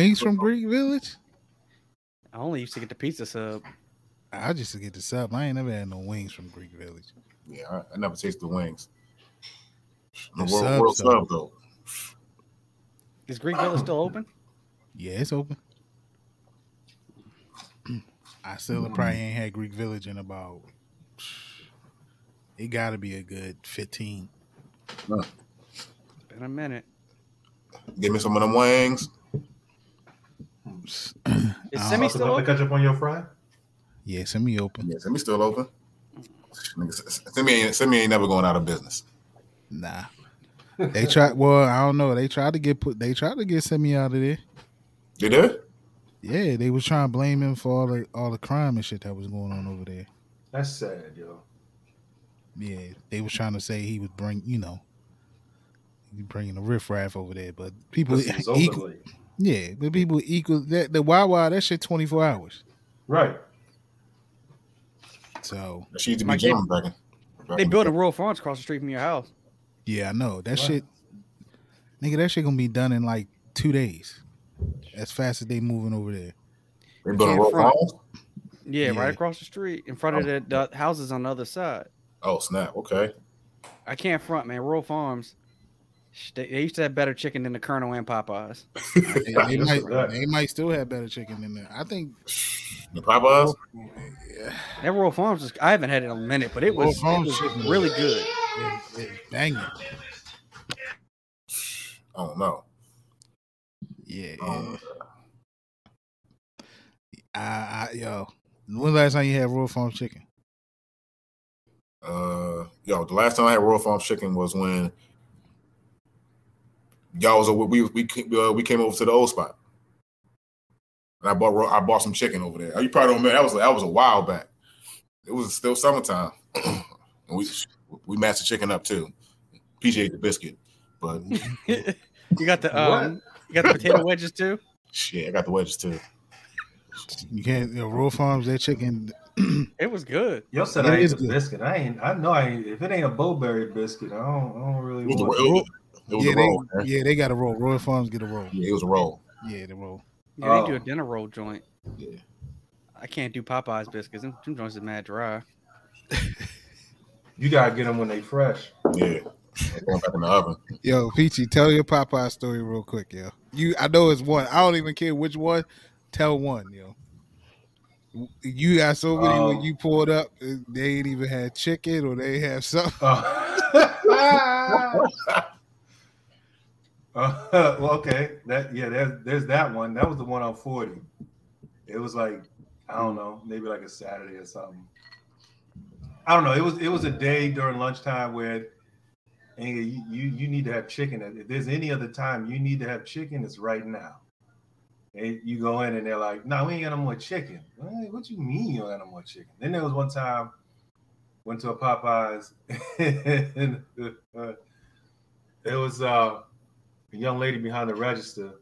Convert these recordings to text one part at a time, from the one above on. wings from Greek Village? I only used to get the pizza sub. I just used to get the sub. I ain't never had no wings from Greek Village. Yeah, I never tasted the wings. The world sub, though. Is Greek Village still open? Yeah, it's open. I still probably ain't had Greek Village in about... It got to be a good 15. Huh. It's been a minute. Give me some of them wings. Is Semi still open? Catch up on your fry? Yeah, Semi open. Yeah, Semi still open. Semi ain't never going out of business. Nah. They tried. Well, I don't know. They tried to get Semi out of there. They did? Yeah, they was trying to blame him for all the crime and shit that was going on over there. That's sad, yo. Yeah, they was trying to say he was bringing a riffraff over there, but people equal. Yeah, the people equal that the Wawa that shit 24 hours. Right. So she used to be jamming back. They built a Royal Farms across the street from your house. Yeah, I know that shit, nigga. That shit gonna be done in like 2 days, as fast as they moving over there. They built a Royal Farms. Yeah, right across the street in front of the houses on the other side. Oh, snap. Okay. I can't front, man. Royal Farms, they used to have better chicken than the Colonel and Popeyes. they might still have better chicken than that. I think... The Popeyes? Yeah. That Royal Farms, I haven't had it in a minute, but it was really good. Dang it. Oh, no. Yeah. When's the last time you had Royal Farms chicken? The last time I had Royal Farms chicken was when y'all was we came over to the old spot, and I bought some chicken over there. You probably don't remember that was a while back. It was still summertime, and we mashed the chicken up too. PJ ate the biscuit, but you got the potato wedges too. Shit, I got the wedges too. You can't Royal Farms that chicken. It was good. Yo said I ate the biscuit. If it ain't a bowberry biscuit, I don't really want it. It was a roll. Man. Yeah, they got a roll. Royal Farms get a roll. Yeah, it was a roll. Yeah, the roll. Yeah, they do a dinner roll joint. Yeah. I can't do Popeyes biscuits. Them joints is mad dry. You gotta get them when they fresh. Yeah. Going back in the oven. Yo, Peachy, tell your Popeye story real quick, yo. I know it's one. I don't even care which one. Tell one, yo. You got so many when you pulled up, they ain't even had chicken or they have something. Well, okay. There's that one. That was the one on 40. It was like, I don't know, maybe like a Saturday or something. I don't know. It was a day during lunchtime where you need to have chicken. If there's any other time you need to have chicken, it's right now. And you go in and they're like, "No, we ain't got no more chicken." What you mean you don't got no more chicken? Then there was one time, went to a Popeyes, and it was a young lady behind the register.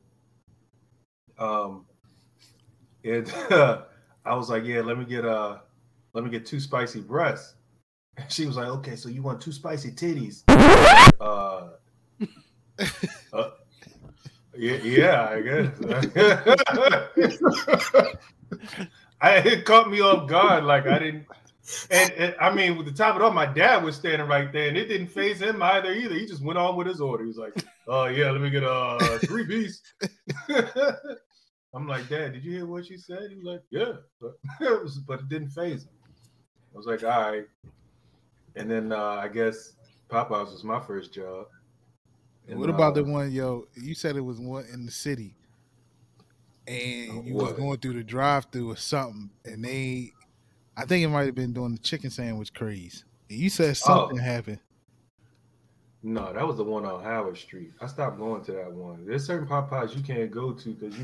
I was like, "Yeah, let me get two spicy breasts." And she was like, "Okay, so you want two spicy titties?" Yeah, I guess. It caught me off guard. Like I didn't, and I mean, with the top of it off, my dad was standing right there, and it didn't faze him either. He just went on with his order. He was like, "Oh yeah, let me get a 3-piece." I'm like, "Dad, did you hear what she said?" He was like, "Yeah," but it didn't faze him. I was like, "All right," and then I guess Popeyes was my first job. And what about the one, yo? You said it was one in the city, and you was going through the drive-through or something, and I think it might have been doing the chicken sandwich craze. And you said something happened. No, that was the one on Howard Street. I stopped going to that one. There's certain Popeyes you can't go to because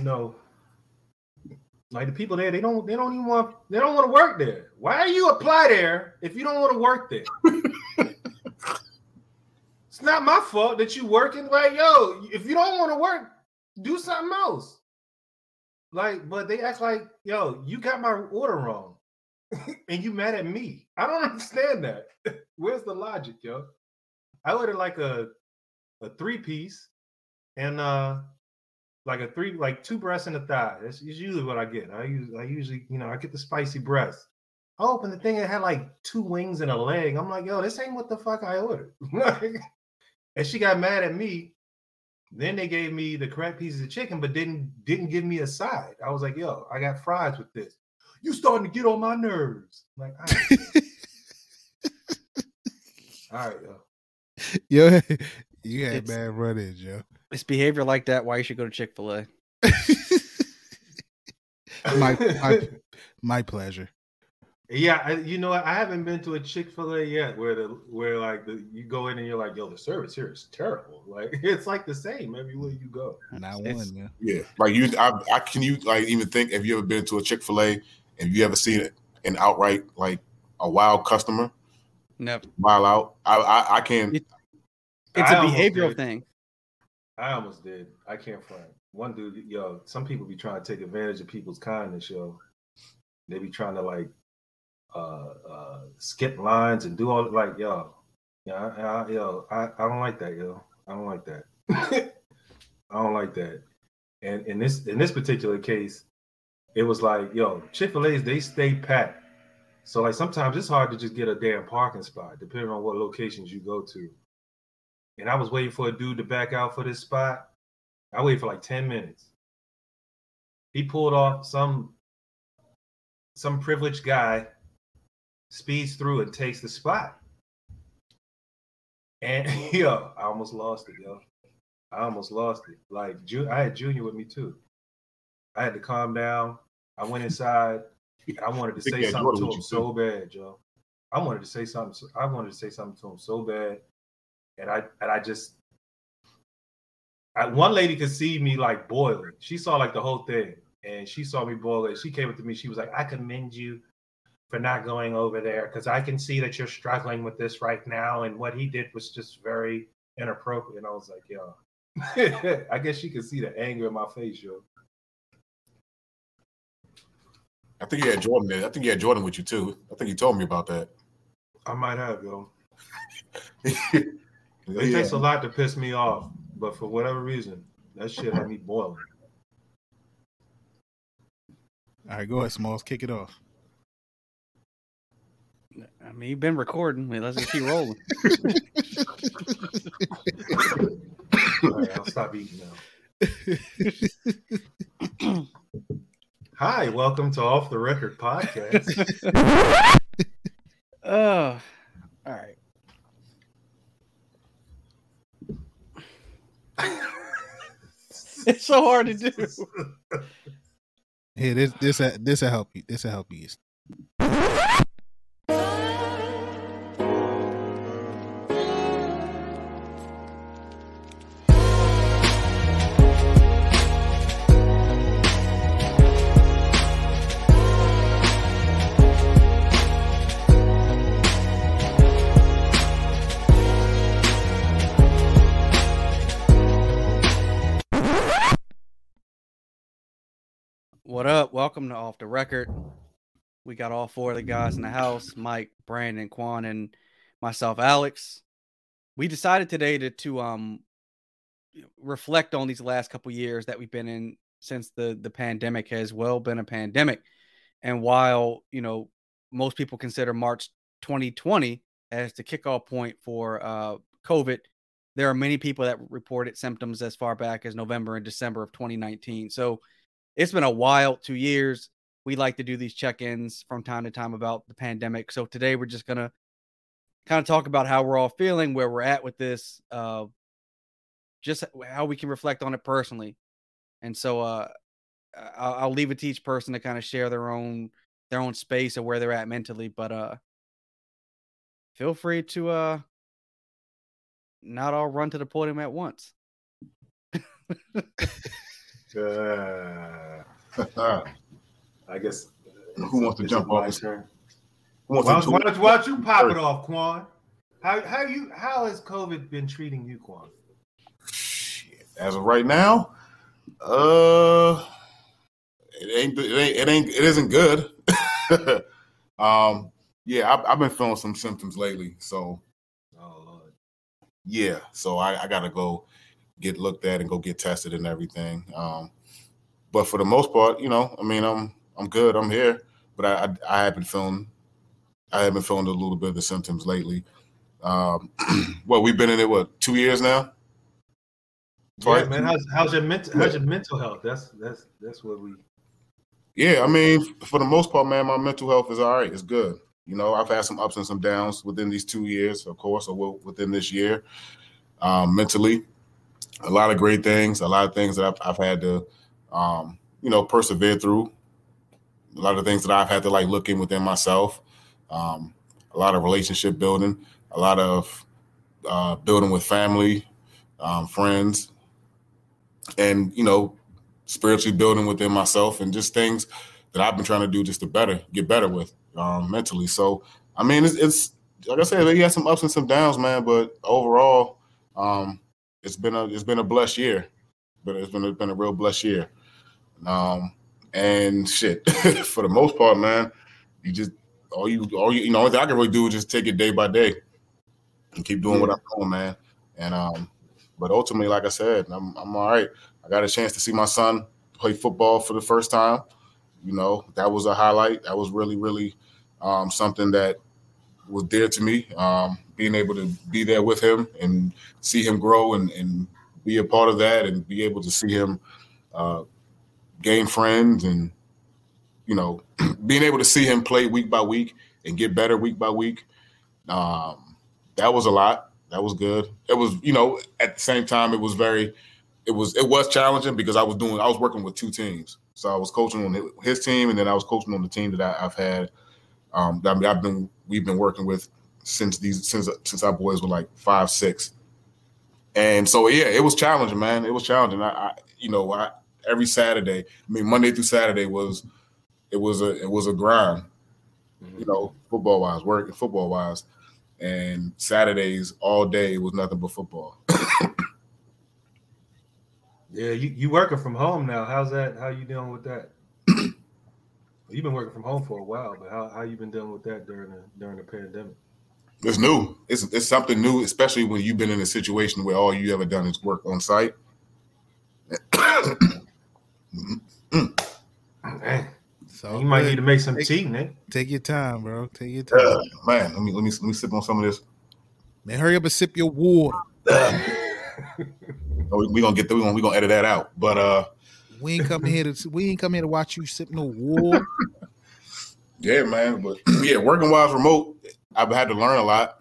like the people there, they don't want to work there. Why do you apply there if you don't want to work there? It's not my fault that you working. Like, yo, if you don't want to work, do something else. Like, but they act like, yo, you got my order wrong. And you mad at me. I don't understand that. Where's the logic, yo? I ordered like a 3-piece and like a three, like two breasts and a thigh. That's usually what I get. I usually, you know, I get the spicy breast. I opened the thing, it had like two wings and a leg. I'm like, yo, this ain't what the fuck I ordered. And she got mad at me. Then they gave me the correct pieces of chicken, but didn't give me a side. I was like, yo, I got fries with this. You starting to get on my nerves. I'm like, all right. All right, yo. Yo, you had bad run-ins, yo. It's behavior like that. Why you should go to Chick-fil-A? my pleasure. Yeah, I haven't been to a Chick-fil-A yet where you go in and you're like, yo, the service here is terrible. Like it's like the same everywhere you go. Not one, yeah. Yeah, like you, I can you like even think have you ever been to a Chick-fil-A and you ever seen an outright like a wild customer? Never. Mile out. I can't. It's a behavioral thing. I almost did. I can't front. One dude, yo, some people be trying to take advantage of people's kindness, yo. They be trying to like skip lines and do all like, yo. Yeah, yo, I don't like that, yo. I don't like that. I don't like that. And in this particular case, it was like, yo, Chick-fil-A's, they stay packed. So like sometimes it's hard to just get a damn parking spot, depending on what locations you go to. And I was waiting for a dude to back out for this spot. I waited for like 10 minutes. He pulled off, some privileged guy speeds through and takes the spot. And yo, I almost lost it, yo. I almost lost it. Like I had Junior with me too. I had to calm down. I went inside. I wanted to say something to him so bad, yo. I wanted to say something to him so bad. And one lady could see me like boiling. She saw like the whole thing, and she saw me boiling. She came up to me. She was like, "I commend you for not going over there, because I can see that you're struggling with this right now, and what he did was just very inappropriate." And I was like, "Yo," I guess she could see the anger in my face, yo. I think you had Jordan there. I think you had Jordan with you too. I think you told me about that. I might have, yo. It takes a lot to piss me off, but for whatever reason, that shit had me boiling. All right, go ahead, Smalls. Kick it off. I mean, you've been recording. Let's just keep rolling. All right, I'll stop eating now. Hi, welcome to Off the Record Podcast. Oh, all right. It's so hard to do. Hey, this'll help you. This'll help you. What up? Welcome to Off the Record. We got all four of the guys in the house, Mike, Brandon, Kwan, and myself, Alex. We decided today to reflect on these last couple years that we've been in since the pandemic has well been a pandemic. And while, you know, most people consider March 2020 as the kickoff point for COVID, there are many people that reported symptoms as far back as November and December of 2019. So it's been a wild 2 years. We like to do these check-ins from time to time about the pandemic. So today we're just going to kind of talk about how we're all feeling, where we're at with this, just how we can reflect on it personally. And so I'll leave it to each person to kind of share their own space or where they're at mentally. But feel free to not all run to the podium at once. I guess. Who wants to jump off? Why don't you pop it off, Kwan? How has COVID been treating you, Kwan? Shit. As of right now, it isn't good. I've been feeling some symptoms lately, so. Oh Lord. Yeah, so I gotta go get looked at and go get tested and everything. But for the most part, you know, I mean, I'm good. I'm here, but I have been feeling a little bit of the symptoms lately. We've been in it 2 years now. Right, yeah, man. How's your mental health? That's what we. Yeah, I mean, for the most part, man, my mental health is all right. It's good. You know, I've had some ups and some downs within these 2 years, of course, or within this year. Mentally, a lot of great things, a lot of things that I've had to, persevere through. A lot of things that I've had to look in within myself. A lot of relationship building, a lot of building with family, friends, and spiritually building within myself, and just things that I've been trying to do just to get better with mentally. So I mean, it's like I said, you got some ups and some downs, man. But overall, it's been a blessed year. But it's been a real blessed year. And shit, for the most part, man, you just all that I can really do is just take it day by day and keep doing what I'm doing, man. And but ultimately, like I said, I'm all right. I got a chance to see my son play football for the first time. You know, that was a highlight. That was really, really something that was dear to me. Being able to be there with him and see him grow and be a part of that, and be able to see him gain friends, and being able to see him play week by week and get better week by week. That was a lot. That was good. It was, at the same time, it was challenging because I was working with two teams. So I was coaching on his team, and then I was coaching on the team that I've had. We've been working with since our boys were 5, 6, and so yeah, it was challenging, man. It was challenging. I every Saturday, Monday through Saturday was a grind, football wise, working football wise, and Saturdays all day was nothing but football. Yeah, you working from home now. How's that? How you dealing with that? You've been working from home for a while, but how you been dealing with that during the pandemic? It's new. It's something new, especially when you've been in a situation where all you ever done is work on site. So you might need to make some tea, man. Take your time, bro. Take your time. Man, let me sip on some of this. Man, hurry up and sip your water. We're gonna get through. We're gonna edit that out. But we ain't come here to watch you sip no water. Yeah, man. But yeah, working wise remote, I've had to learn a lot,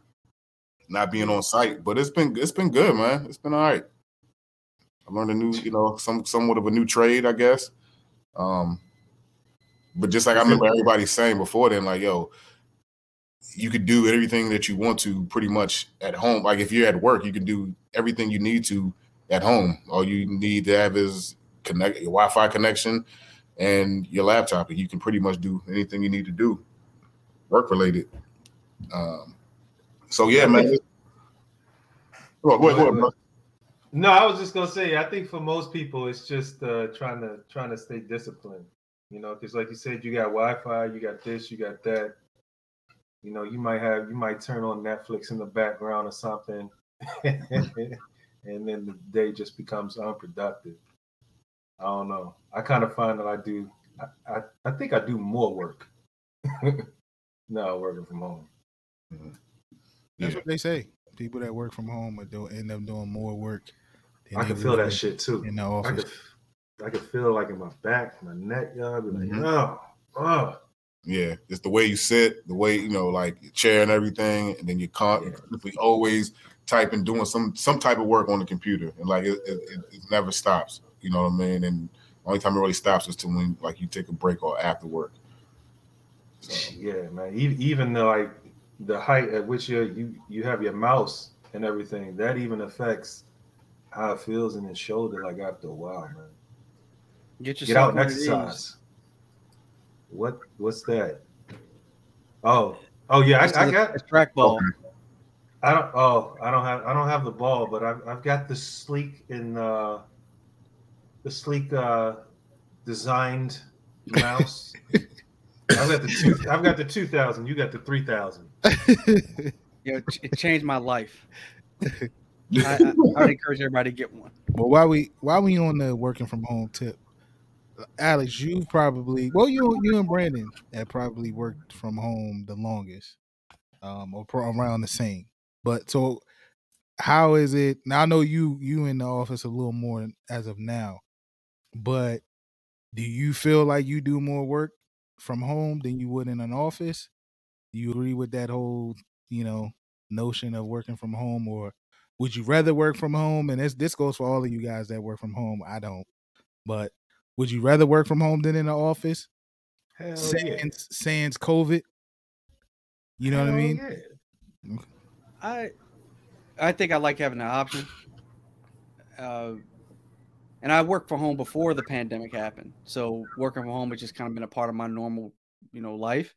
not being on site. But it's been good, man. It's been all right. I learned a new, somewhat of a new trade, I guess. But just like I remember everybody saying before then, you could do everything that you want to pretty much at home. If you're at work, you can do everything you need to at home. All you need to have is your Wi-Fi connection and your laptop, and you can pretty much do anything you need to do work-related. So, yeah, man. Go ahead, bro. No, I was just going to say, I think for most people, it's just trying to stay disciplined, because like you said, you got Wi-Fi, you got this, you got that. You might turn on Netflix in the background or something, and then the day just becomes unproductive. I don't know. I kind of find that I think I do more work now working from home. Mm-hmm. That's what they say. People that work from home end up doing more work. I can feel that shit too. In the office. I can feel in my back, my neck, y'all. I'd be oh. Yeah, it's the way you sit, the way your chair and everything, and then you're constantly always typing, doing some type of work on the computer, and it never stops. You know what I mean? And the only time it really stops is to when you take a break or after work. So. Yeah, man. Even though the height at which you have your mouse and everything, that even affects how it feels in the shoulder. After a while, man. Get out and exercise. What's that? Oh yeah, I got a track ball. I don't have the ball, but I've got the sleek designed mouse. I've got the 2000. You got the 3000. It changed my life. I would encourage everybody to get one. Well, while we on the working from home tip, Alex, you probably you and Brandon have probably worked from home the longest, or around the same. But so, how is it now? I know you in the office a little more as of now, but do you feel like you do more work from home than you would in an office? Do you agree with that whole notion of working from home, or would you rather work from home? And this goes for all of you guys that work from home. I don't, but would you rather work from home than in the office? Hell sans COVID. You know what I mean? Yeah. Okay. I think I like having an option. And I worked from home before the pandemic happened. So working from home has just kind of been a part of my normal, life.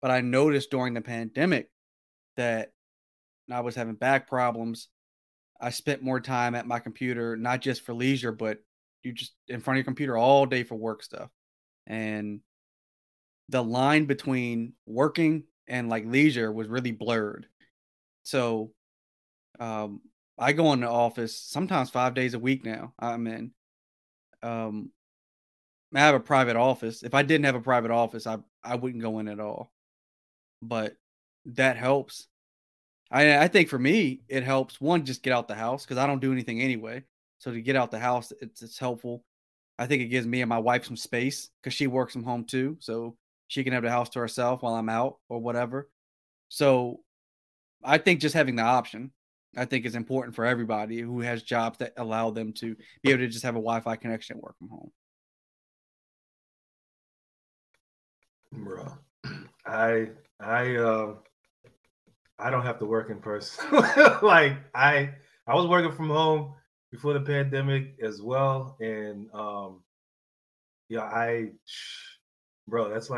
But I noticed during the pandemic that I was having back problems. I spent more time at my computer, not just for leisure, but you just in front of your computer all day for work stuff. And the line between working and leisure was really blurred. So I go in the office sometimes 5 days a week now. I'm in. I have a private office. If I didn't have a private office, I wouldn't go in at all. But that helps. I think for me, it helps. One, just get out the house because I don't do anything anyway. So to get out the house, it's helpful. I think it gives me and my wife some space because she works from home too. So she can have the house to herself while I'm out or whatever. So I think just having the option, I think is important for everybody who has jobs that allow them to be able to just have a Wi-Fi connection and work from home. Bro, I don't have to work in person. I was working from home before the pandemic as well. And, that's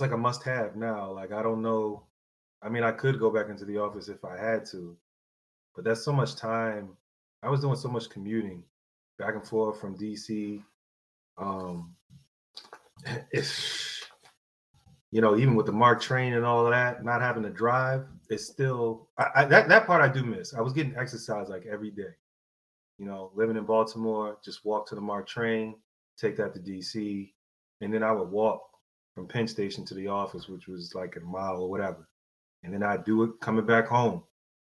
like a must have now. I don't know. I mean, I could go back into the office if I had to, but that's so much time. I was doing so much commuting back and forth from DC. It's, even with the MARC train and all of that, not having to drive, it's still that part I do miss. I was getting exercise every day. Living in Baltimore, just walk to the MARC train, take that to DC, and then I would walk from Penn Station to the office, which was a mile or whatever. And then I do it coming back home.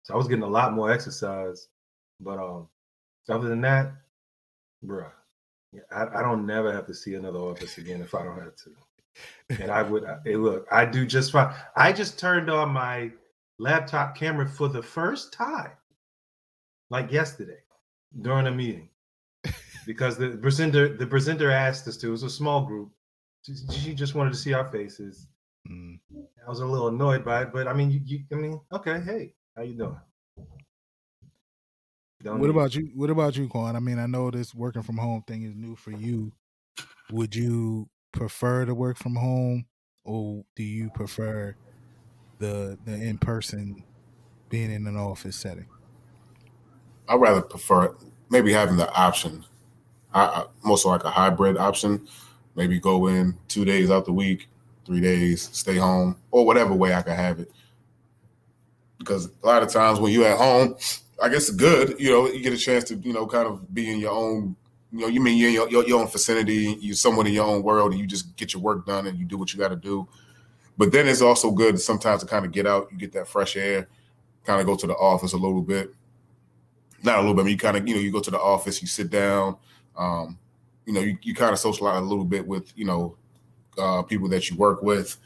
So I was getting a lot more exercise. But other than that, bruh, I don't never have to see another office again if I don't have to. And I would, I do just fine. I just turned on my laptop camera for the first time, yesterday during a meeting, because the presenter asked us to. It was a small group. She just wanted to see our faces. Mm. I was a little annoyed by it, but I mean, okay, hey, how you doing? What about you, Kwan? I mean, I know this working from home thing is new for you. Would you prefer to work from home, or do you prefer the in person, being in an office setting? I'd rather prefer maybe having the option, most like a hybrid option. Maybe go in 2 days out the week, 3 days, stay home, or whatever way I can have it. Because a lot of times when you're at home, I guess it's good, you get a chance to, kind of be in your own, you're in your own vicinity, you're somewhat in your own world, and you just get your work done and you do what you got to do. But then it's also good sometimes to kind of get out, you get that fresh air, kind of go to the office a little bit. Not a little bit, I mean, you kind of, you go to the office, you sit down, you kind of socialize a little bit with, people that you work with.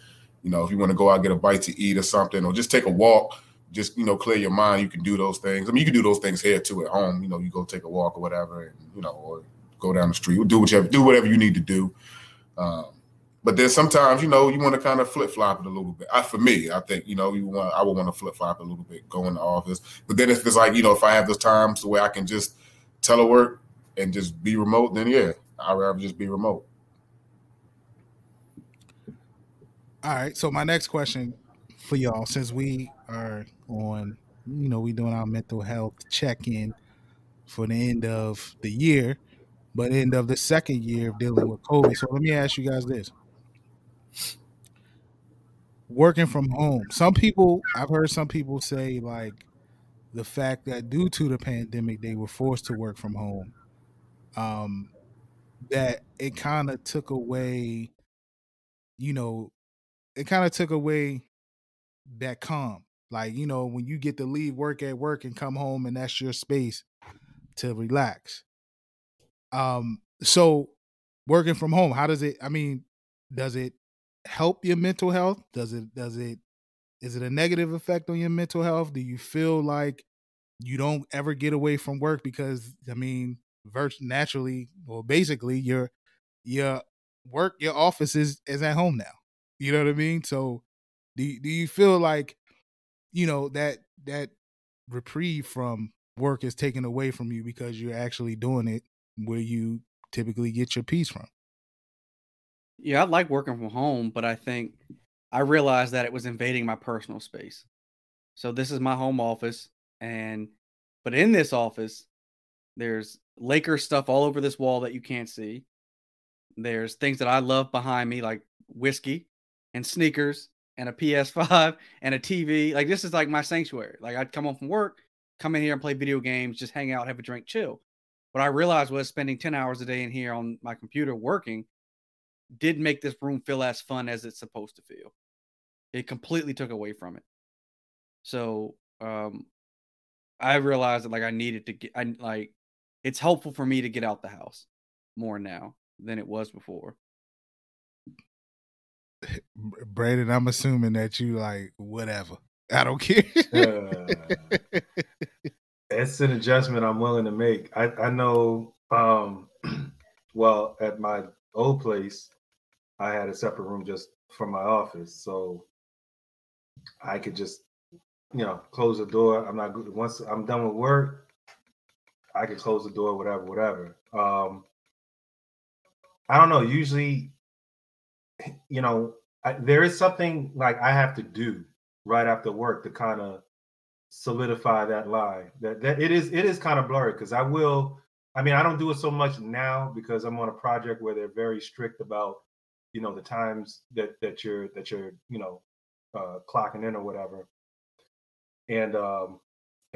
If you want to go out and get a bite to eat or something, or just take a walk, just, clear your mind, you can do those things. I mean, you can do those things here too at home. You go take a walk or whatever, and, or go down the street, or do whatever you need to do. But then sometimes, you want to kind of flip-flop it a little bit. For me, I think, I would want to flip-flop a little bit, go in the office. But then if it's if I have those times where I can just telework and just be remote, then yeah. I'd rather just be remote. All right. So my next question for y'all, since we are on, we doing our mental health check-in for the end of the year, but end of the second year of dealing with COVID. So let me ask you guys this. Working from home. I've heard some people say the fact that due to the pandemic, they were forced to work from home, that it kind of took away, you know, it kind of took away that calm. Like, you know, when you get to leave work at work and come home and that's your space to relax. So working from home, how does it, I mean, does it help your mental health? Is it a negative effect on your mental health? Do you feel like you don't ever get away from work? Because I mean, naturally, or basically your work, your office is at home now. You know what I mean? So do you feel like, you know, that reprieve from work is taken away from you because you're actually doing it where you typically get your peace from? Yeah, I like working from home, but I think I realized that it was invading my personal space. So this is my home office, but in this office, there's Lakers stuff all over this wall that you can't see. There's things that I love behind me, like whiskey and sneakers and a PS5 and a TV. Like, this is like my sanctuary. Like, I'd come home from work, come in here and play video games, just hang out, have a drink, chill. What I realized was spending 10 hours a day in here on my computer working did make this room feel as fun as it's supposed to feel. It completely took away from it. So I realized that, like, I needed to get, it's helpful for me to get out the house more now than it was before. Brandon, I'm assuming that you like, whatever, I don't care. It's an adjustment I'm willing to make. I know, well, at my old place, I had a separate room just from my office. So I could just, you know, close the door. Once I'm done with work, I could close the door, whatever. I don't know. Usually, you know, there is something like I have to do right after work to kind of solidify that line. That it is kind of blurry because I don't do it so much now because I'm on a project where they're very strict about, you know, the times that you're you know, clocking in or whatever. And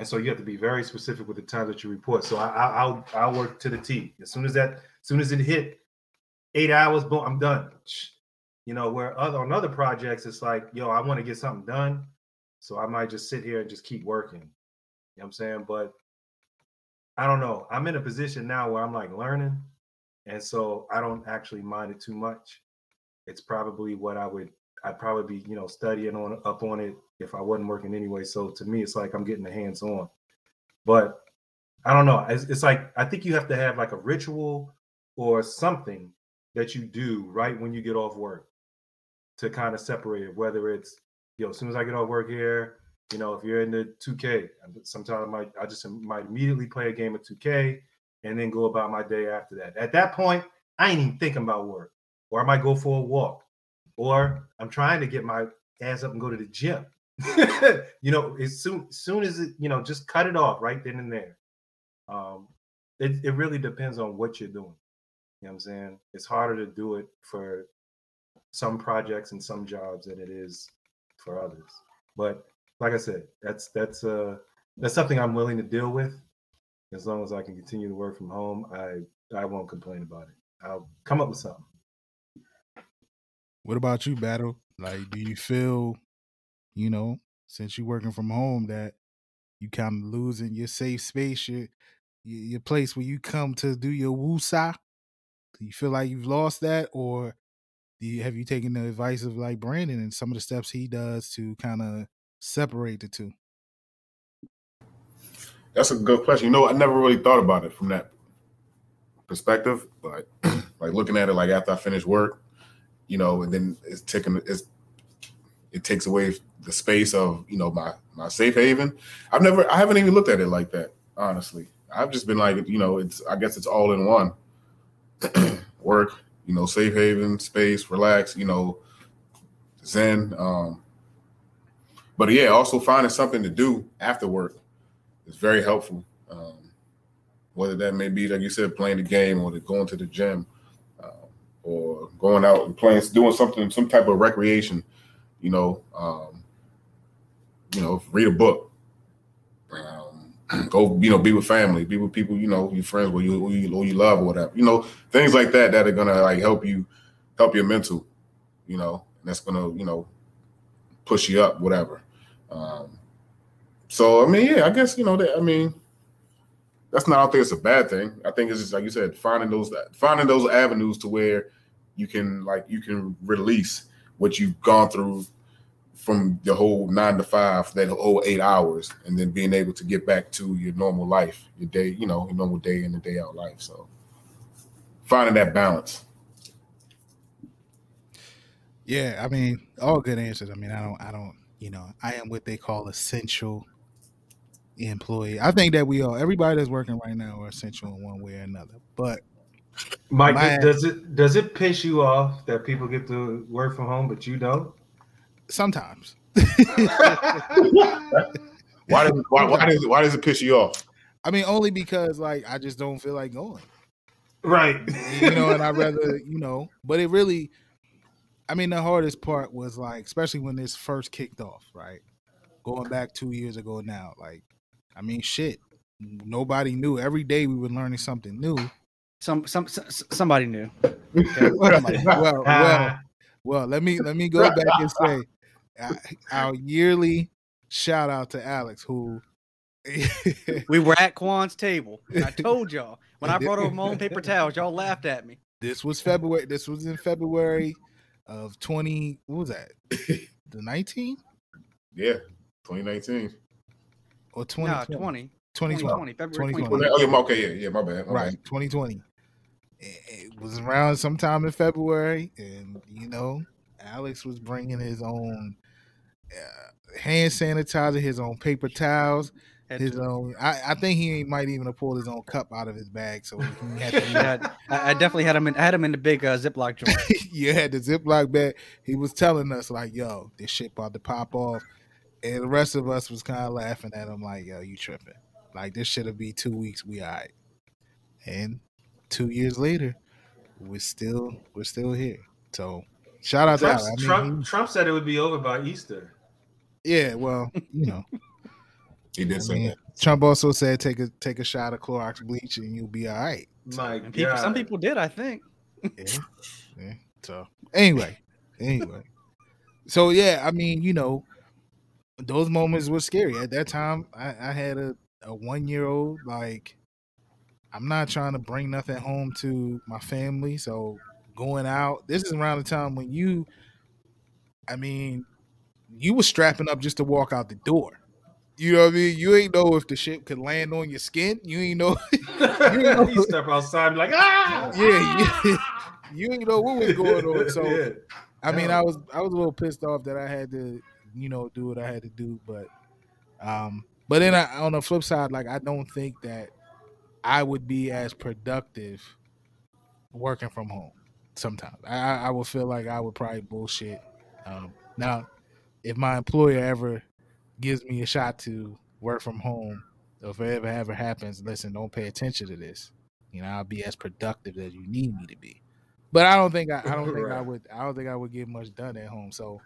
so you have to be very specific with the time that you report. So I'll work to the T. As soon as it hit 8 hours, boom, I'm done. You know, where on other projects, it's like, yo, I want to get something done. So I might just sit here and just keep working. You know what I'm saying? But I don't know. I'm in a position now where I'm like learning. And so I don't actually mind it too much. It's probably what I'd probably be, you know, studying up on it if I wasn't working anyway. So to me, it's like I'm getting the hands on. But I don't know. It's like, I think you have to have like a ritual or something that you do right when you get off work to kind of separate it, whether it's, you know, as soon as I get off work here, you know, if you're into 2K, sometimes I might immediately play a game of 2K and then go about my day after that. At that point, I ain't even thinking about work, or I might go for a walk, or I'm trying to get my ass up and go to the gym. You know, as soon as it, you know, just cut it off right then and there. It really depends on what you're doing. You know what I'm saying? It's harder to do it for some projects and some jobs than it is for others. But like I said, that's something I'm willing to deal with. As long as I can continue to work from home, I won't complain about it. I'll come up with something. What about you, Battle? Like, do you feel, you know, since you're working from home, that you kind of losing your safe space, your place where you come to do your woosah? Do you feel like you've lost that, or have you taken the advice of like Brandon and some of the steps he does to kind of separate the two? That's a good question. You know, I never really thought about it from that perspective, but like looking at it, like after I finish work, you know, and then it takes away the space of, you know, my safe haven. I haven't even looked at it like that, honestly. I've just been like, you know, I guess it's all in one. Work, you know, safe haven, space, relax, you know, zen. But yeah, also finding something to do after work is very helpful. Whether that may be, like you said, playing the game or going to the gym, or going out and playing, doing something, some type of recreation, you know, read a book. go, you know, be with family, be with people, you know, your friends, or you love or whatever, you know, things like that that are gonna like help your mental, you know, and that's gonna, you know, push you up, whatever. So I mean, yeah, I guess, you know, that, I mean, that's not, I don't think it's a bad thing. I think it's just like you said, finding those avenues to where you can release what you've gone through from the whole 9 to 5, that whole 8 hours, and then being able to get back to your normal life, your day, you know, your normal day in and day out life. So finding that balance. Yeah, I mean, all good answers. I mean, I don't, you know, I am what they call essential employee. I think that we all, everybody that's working right now, are essential in one way or another. But Mike, does it piss you off that people get to work from home, but you don't? Sometimes. Why does it piss you off? I mean, only because like I just don't feel like going. Right. You know, and I'd rather, you know, but it really, I mean, the hardest part was like, especially when this first kicked off, right? Going back 2 years ago now, like, I mean, shit, nobody knew. Every day we were learning something new. Somebody knew. Okay. Well, let me go back and say our yearly shout out to Alex, who we were at Kwan's table. I told y'all when I brought over my own paper towels, y'all laughed at me. This was in February of 20. What was that? The 19? Yeah, 2019 or 2020. 2020. February 2020. Okay, yeah, my bad. Right, 2020. It was around sometime in February, and you know, Alex was bringing his own hand sanitizer, his own paper towels, his own. I think he might even have pulled his own cup out of his bag. So he had to, I definitely had him. I had him in the big Ziploc joint. You had the Ziploc bag. He was telling us like, "Yo, this shit about to pop off," and the rest of us was kind of laughing at him like, "Yo, you tripping? Like this shit'll be 2 weeks. We alright." And 2 years later, we're still here. So shout out to Alex. Trump said it would be over by Easter. Yeah, well, you know, he did say that. Trump also said take a shot of Clorox bleach and you'll be all right. Like some people did, I think. Yeah. So anyway, so yeah, I mean, you know, those moments were scary. At that time, I had a 1-year-old like. I'm not trying to bring nothing home to my family. So going out, this is around the time when you were strapping up just to walk out the door. You know what I mean? You ain't know if the shit could land on your skin. You ain't know. You step outside and be like, ah! Yeah. You ain't know what was going on. So, yeah. I mean, I was a little pissed off that I had to, you know, do what I had to do. But then on the flip side, like, I don't think that I would be as productive working from home sometimes. I would feel like I would probably bullshit. Now, if my employer ever gives me a shot to work from home, or if it ever happens, listen, don't pay attention to this. You know, I'll be as productive as you need me to be. But I don't think I would get much done at home. So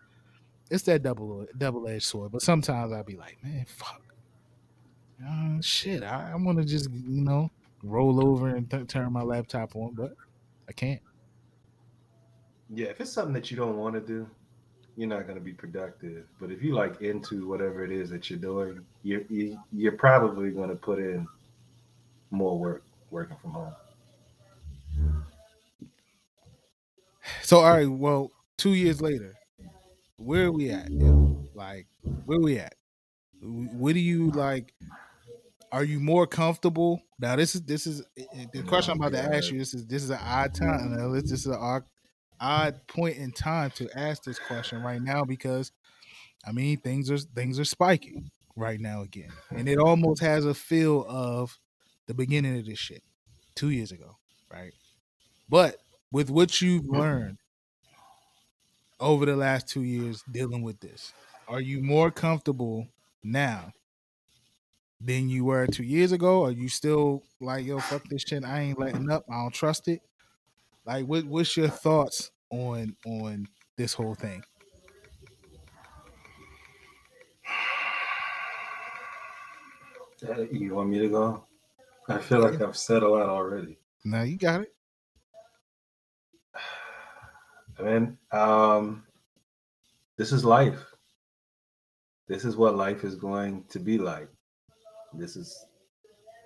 it's that double-edged sword. But sometimes I'll be like, man, fuck. Shit, I want to just, you know, roll over and turn my laptop on, but I can't. Yeah, if it's something that you don't want to do, you're not going to be productive. But if you like into whatever it is that you're doing, you're probably going to put in more work working from home. So, all right, well, 2 years later, where are we at? Like, where are we at? What do you like? Are you more comfortable now? This is the question I'm about to ask you. This is an odd time. This is an odd point in time to ask this question right now because, I mean, things are spiking right now again, and it almost has a feel of the beginning of this shit 2 years ago, right? But with what you've learned over the last 2 years dealing with this, are you more comfortable now than you were 2 years ago? Are you still like, yo, fuck this shit, I ain't letting up, I don't trust it? Like, what's your thoughts on this whole thing? You want me to go? I feel like I've said a lot already. No, you got it. Man, this is life. This is what life is going to be like. This is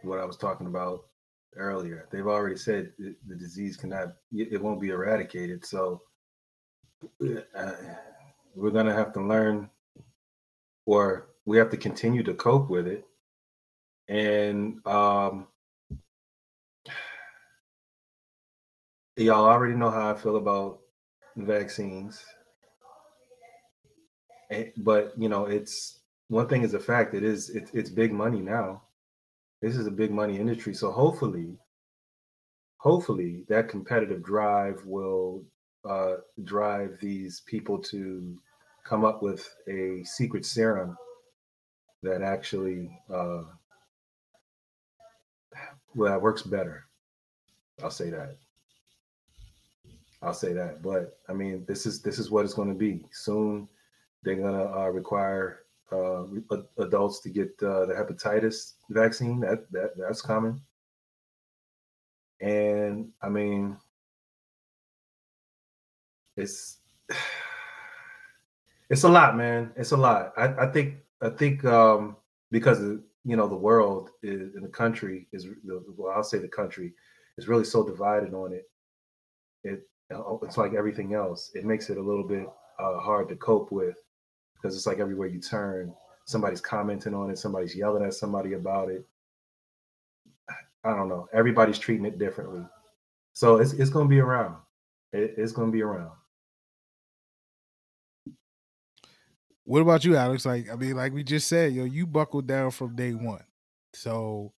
what I was talking about earlier. They've already said the disease cannot, it won't be eradicated. So we're going to have to learn, or we have to continue to cope with it. And y'all already know how I feel about vaccines. But, you know, it's one thing is a fact. It's big money now. This is a big money industry. So hopefully that competitive drive will drive these people to come up with a secret serum that actually that works better. I'll say that. But I mean, this is what it's going to be soon. They're going to require adults to get the hepatitis vaccine. That's coming. And I mean, it's a lot, man. It's a lot. I think because the world is, and the country is, well, I'll say the country is really so divided on it. It's like everything else. It makes it a little bit hard to cope with. Because it's like everywhere you turn, somebody's commenting on it, somebody's yelling at somebody about it. I don't know. Everybody's treating it differently. So it's going to be around. It's going to be around. What about you, Alex? Like we just said, you buckled down from day one. So,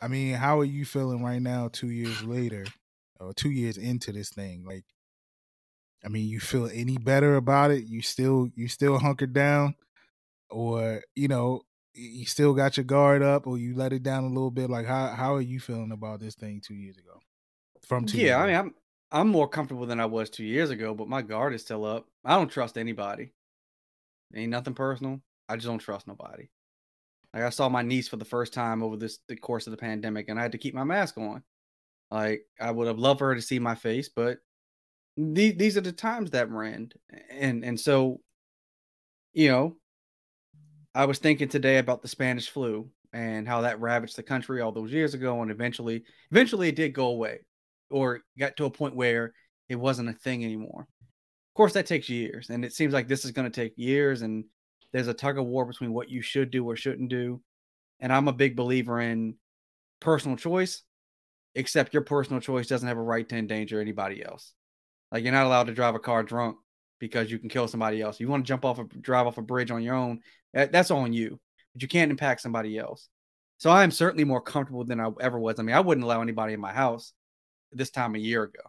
I mean, how are you feeling right now 2 years later or 2 years into this thing? Like, I mean, you feel any better about it? You still hunkered down, or, you still got your guard up, or you let it down a little bit? Like, how are you feeling about this thing 2 years ago? I mean, I'm more comfortable than I was 2 years ago, but my guard is still up. I don't trust anybody. Ain't nothing personal. I just don't trust nobody. Like, I saw my niece for the first time over the course of the pandemic, and I had to keep my mask on. Like, I would have loved for her to see my face, but these are the times that we're in. And so, I was thinking today about the Spanish flu and how that ravaged the country all those years ago. And eventually it did go away, or got to a point where it wasn't a thing anymore. Of course, that takes years. And it seems like this is going to take years. And there's a tug of war between what you should do or shouldn't do. And I'm a big believer in personal choice, except your personal choice doesn't have a right to endanger anybody else. Like, you're not allowed to drive a car drunk because you can kill somebody else. You want to drive off a bridge on your own, that's on you. But you can't impact somebody else. So I am certainly more comfortable than I ever was. I mean, I wouldn't allow anybody in my house this time a year ago.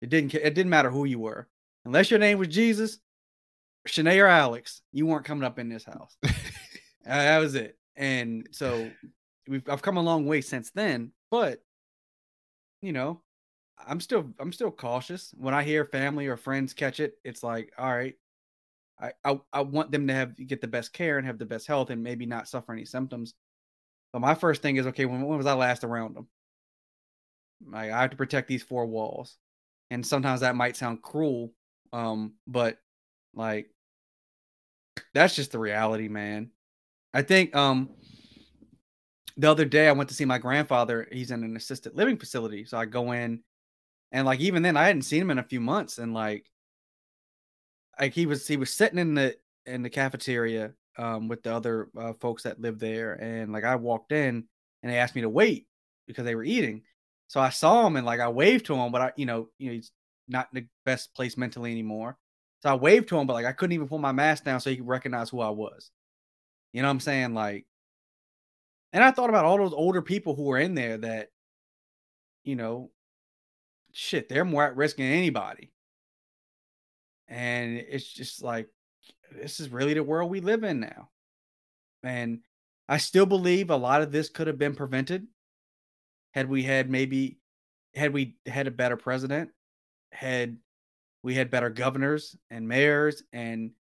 It didn't matter who you were. Unless your name was Jesus, Shanae or Alex, you weren't coming up in this house. That was it. And so I've come a long way since then. But, I'm still cautious. When I hear family or friends catch it, it's like, all right, I want them to get the best care and have the best health and maybe not suffer any symptoms. But my first thing is, okay, when was I last around them? Like, I have to protect these four walls. And sometimes that might sound cruel, but like, that's just the reality, man. I think the other day I went to see my grandfather. He's in an assisted living facility, so I go in. And like, even then, I hadn't seen him in a few months, and like he was sitting in the cafeteria with the other folks that lived there, and like, I walked in and they asked me to wait because they were eating. So I saw him and like, I waved to him, but I he's not in the best place mentally anymore. So I waved to him, but like, I couldn't even pull my mask down so he could recognize who I was. You know what I'm saying? Like, and I thought about all those older people who were in there that, shit, they're more at risk than anybody. And it's just like, this is really the world we live in now. And I still believe a lot of this could have been prevented had we had a better president, had we had better governors and mayors, and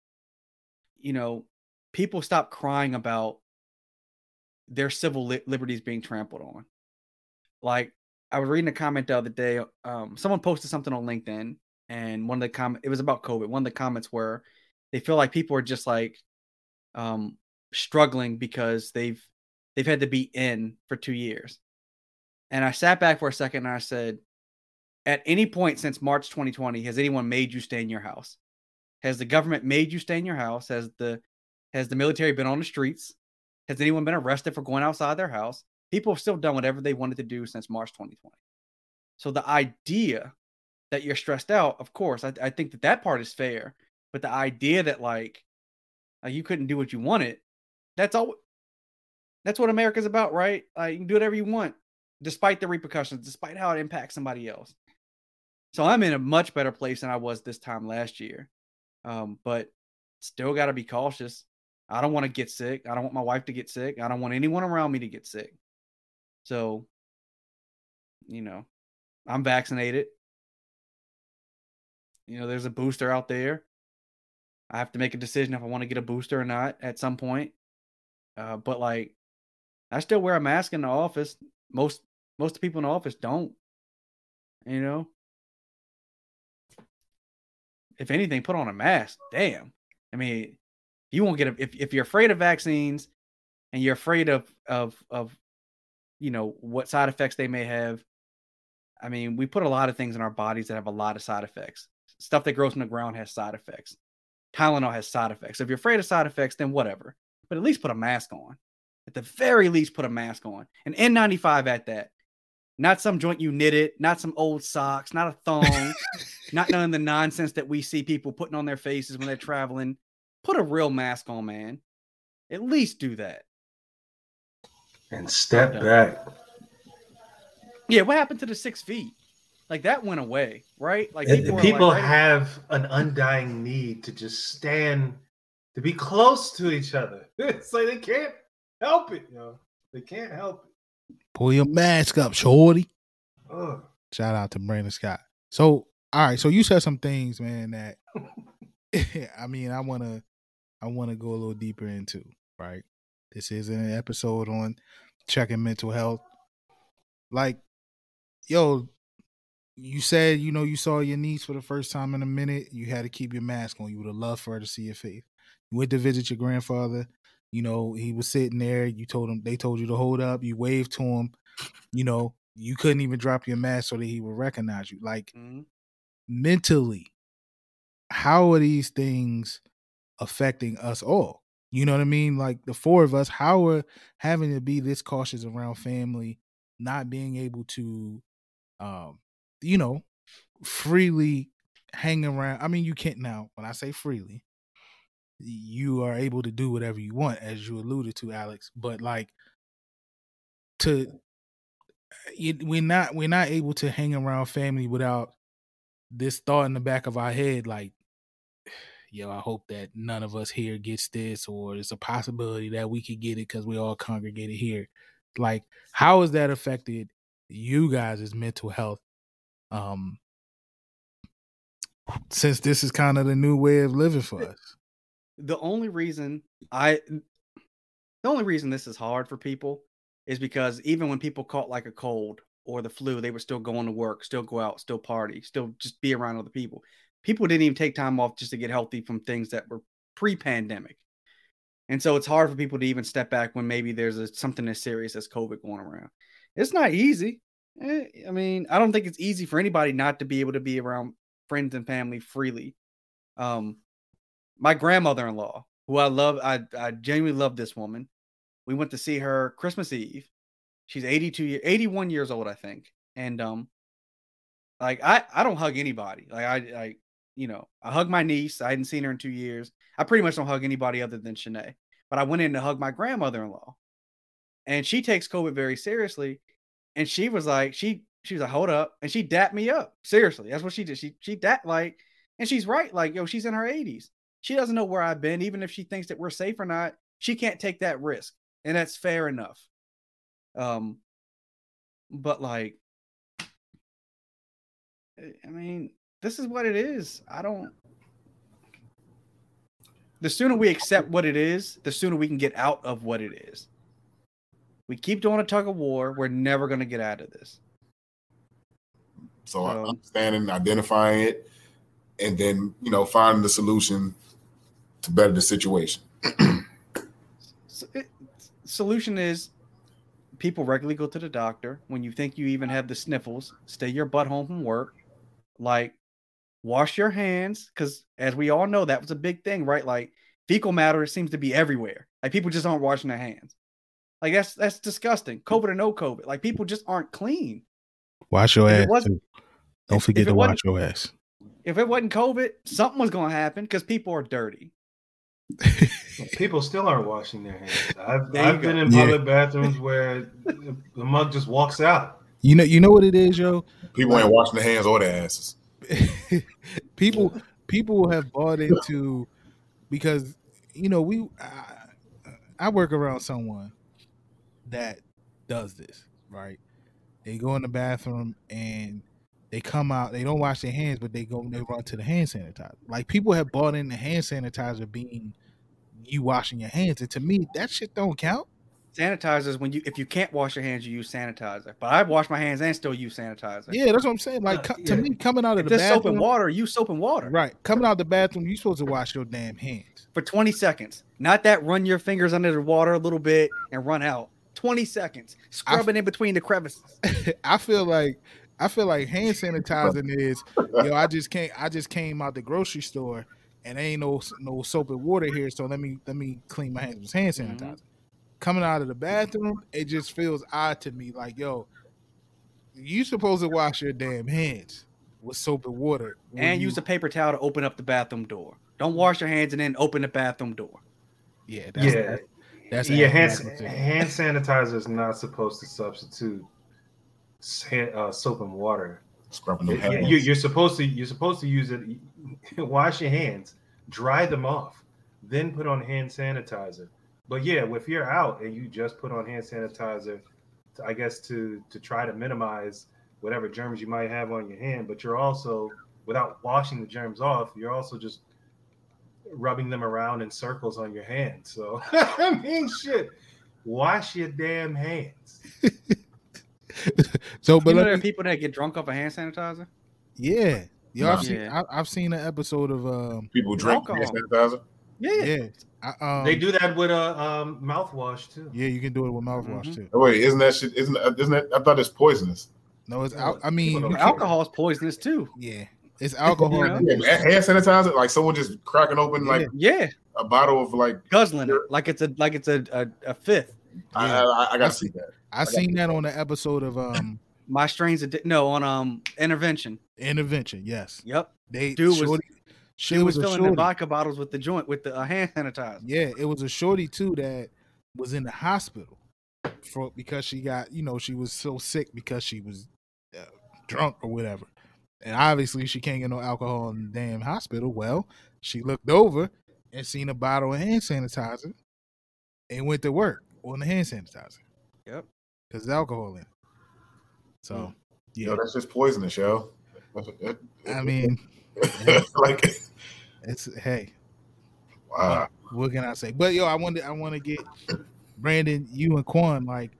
people stopped crying about their civil liberties being trampled on. Like, I was reading a comment the other day. Someone posted something on LinkedIn, and one of the comments, it was about COVID. One of the comments were they feel like people are just like struggling because they've had to be in for 2 years. And I sat back for a second and I said, at any point since March 2020, has anyone made you stay in your house? Has the government made you stay in your house? Has the military been on the streets? Has anyone been arrested for going outside their house? People have still done whatever they wanted to do since March 2020. So the idea that you're stressed out, of course, I think that part is fair. But the idea that like you couldn't do what you wanted, that's what America's about, right? Like, you can do whatever you want, despite the repercussions, despite how it impacts somebody else. So I'm in a much better place than I was this time last year. But still got to be cautious. I don't want to get sick. I don't want my wife to get sick. I don't want anyone around me to get sick. So, you know, I'm vaccinated. You know, there's a booster out there. I have to make a decision if I want to get a booster or not at some point. But like, I still wear a mask in the office. Most of the people in the office don't, you know. If anything, put on a mask. Damn. I mean, you won't get a, if you're afraid of vaccines and you're afraid of you know what side effects they may have. I mean, we put a lot of things in our bodies that have a lot of side effects. Stuff that grows from the ground has side effects. Tylenol has side effects. If you're afraid of side effects, then whatever. But at least put a mask on. At the very least, put a mask on. An N95 at that. Not some joint you knitted, not some old socks, not a thong, not none of the nonsense that we see people putting on their faces when they're traveling. Put a real mask on, man. At least do that. And step back. Yeah, what happened to the 6 feet? Like, that went away, right? Like, people like, have an undying need to just stand, to be close to each other. It's like they can't help it, yo. They can't help it. Pull your mask up, shorty. Ugh. Shout out to Brandon Scott. So, all right. So you said some things, man, that I mean, I wanna go a little deeper into, right? This is an episode on checking mental health. Like, yo, you said, you know, you saw your niece for the first time in a minute. You had to keep your mask on. You would have loved for her to see your face. You went to visit your grandfather. You know, he was sitting there. You told him, they told you to hold up. You waved to him. You know, you couldn't even drop your mask so that he would recognize you. Like, mentally, how are these things affecting us all? You know what I mean? Like, the four of us, how are having to be this cautious around family, not being able to, you know, freely hang around. I mean, you can't now, when I say freely, you are able to do whatever you want, as you alluded to, Alex. But like, we're not able to hang around family without this thought in the back of our head, like, yo, I hope that none of us here gets this, or it's a possibility that we could get it because we all congregated here. Like, how has that affected you guys' mental health? Since this is kind of the new way of living for us. The only reason this is hard for people is because even when people caught like a cold or the flu, they would still go on to work, still go out, still party, still just be around other people. People didn't even take time off just to get healthy from things that were pre-pandemic. And so it's hard for people to even step back when maybe there's something as serious as COVID going around. It's not easy. I mean, I don't think it's easy for anybody not to be able to be around friends and family freely. My grandmother-in-law, who I love, I genuinely love this woman. We went to see her Christmas Eve. She's 81 years old, I think. And like I don't hug anybody. Like I hug my niece. I hadn't seen her in 2 years. I pretty much don't hug anybody other than Shanae. But I went in to hug my grandmother-in-law, and she takes COVID very seriously. And she was like, she was like, hold up, and she dapped me up. Seriously, that's what she did. She dapped like, and she's right. Like, yo, she's in her 80s. She doesn't know where I've been. Even if she thinks that we're safe or not, she can't take that risk. And that's fair enough. But like, I mean, this is what it is. The sooner we accept what it is, the sooner we can get out of what it is. We keep doing a tug of war. We're never going to get out of this. So understanding, identifying it, and then, you know, finding the solution to better the situation. So solution is people regularly go to the doctor. When you think you even have the sniffles, stay your butt home from work. Like, wash your hands, because as we all know, that was a big thing, right? Like, fecal matter seems to be everywhere. Like, people just aren't washing their hands. Like, that's disgusting. COVID or no COVID. Like, people just aren't clean. Wash your ass, too. Don't forget to wash your ass. If it wasn't COVID, something was going to happen because people are dirty. People still aren't washing their hands. I've been in public bathrooms where the mug just walks out. You know what it is, yo? People ain't washing their hands or their asses. People have bought into, because, you know, I work around someone that does this, right? They go in the bathroom and they come out, they don't wash their hands, but they go and they run to the hand sanitizer. Like, people have bought in the hand sanitizer being you washing your hands. And to me, that shit don't count. Sanitizers, if you can't wash your hands, you use sanitizer. But I wash my hands and still use sanitizer. Yeah, that's what I'm saying. Like, to me, coming out of the bathroom, soap and water, use soap and water. Right. Coming out of the bathroom, you're supposed to wash your damn hands. For 20 seconds. Not that run your fingers under the water a little bit and run out. 20 seconds. Scrubbing in between the crevices. I feel like hand sanitizing is, yo, I just came out the grocery store and ain't no soap and water here, so let me clean my hands with hand sanitizer. Mm-hmm. Coming out of the bathroom, it just feels odd to me. Like, yo, you supposed to wash your damn hands with soap and water. And use a paper towel to open up the bathroom door. Don't wash your hands and then open the bathroom door. Yeah, hand sanitizer is not supposed to substitute soap and water. Scrubbing your hands. You're supposed to use it. Wash your hands, dry them off, then put on hand sanitizer. But yeah, if you're out and you just put on hand sanitizer, I guess to try to minimize whatever germs you might have on your hand, but you're also, without washing the germs off, you're also just rubbing them around in circles on your hand. So I mean, shit, wash your damn hands. So, but there are people that get drunk off of hand sanitizer. Yeah, I've seen an episode of people drink hand sanitizer. Yeah. They do that with mouthwash too. Yeah, you can do it with mouthwash too. Oh, wait, isn't that shit? Isn't that? I thought it's poisonous. No, it's. I mean, alcohol is poisonous too. Yeah. It's alcohol. You know? Yeah, hand sanitizer, like someone just cracking open a bottle of guzzling beer. It, like it's a fifth. I gotta see that. I seen that on the episode of My Strains of on Intervention. Intervention, yes. Yep. They she was filling the vodka bottles with the joint with the hand sanitizer. Yeah, it was a shorty too that was in the hospital because she got, you know, she was so sick because she was drunk or whatever. And obviously she can't get no alcohol in the damn hospital. Well, she looked over and seen a bottle of hand sanitizer and went to work on the hand sanitizer. Yep. Because there's alcohol in it. So, yeah. Yo, that's just poisonous, yo. I mean, hey. Wow. What can I say? But, yo, I want to get Brandon, you and Kwan, like,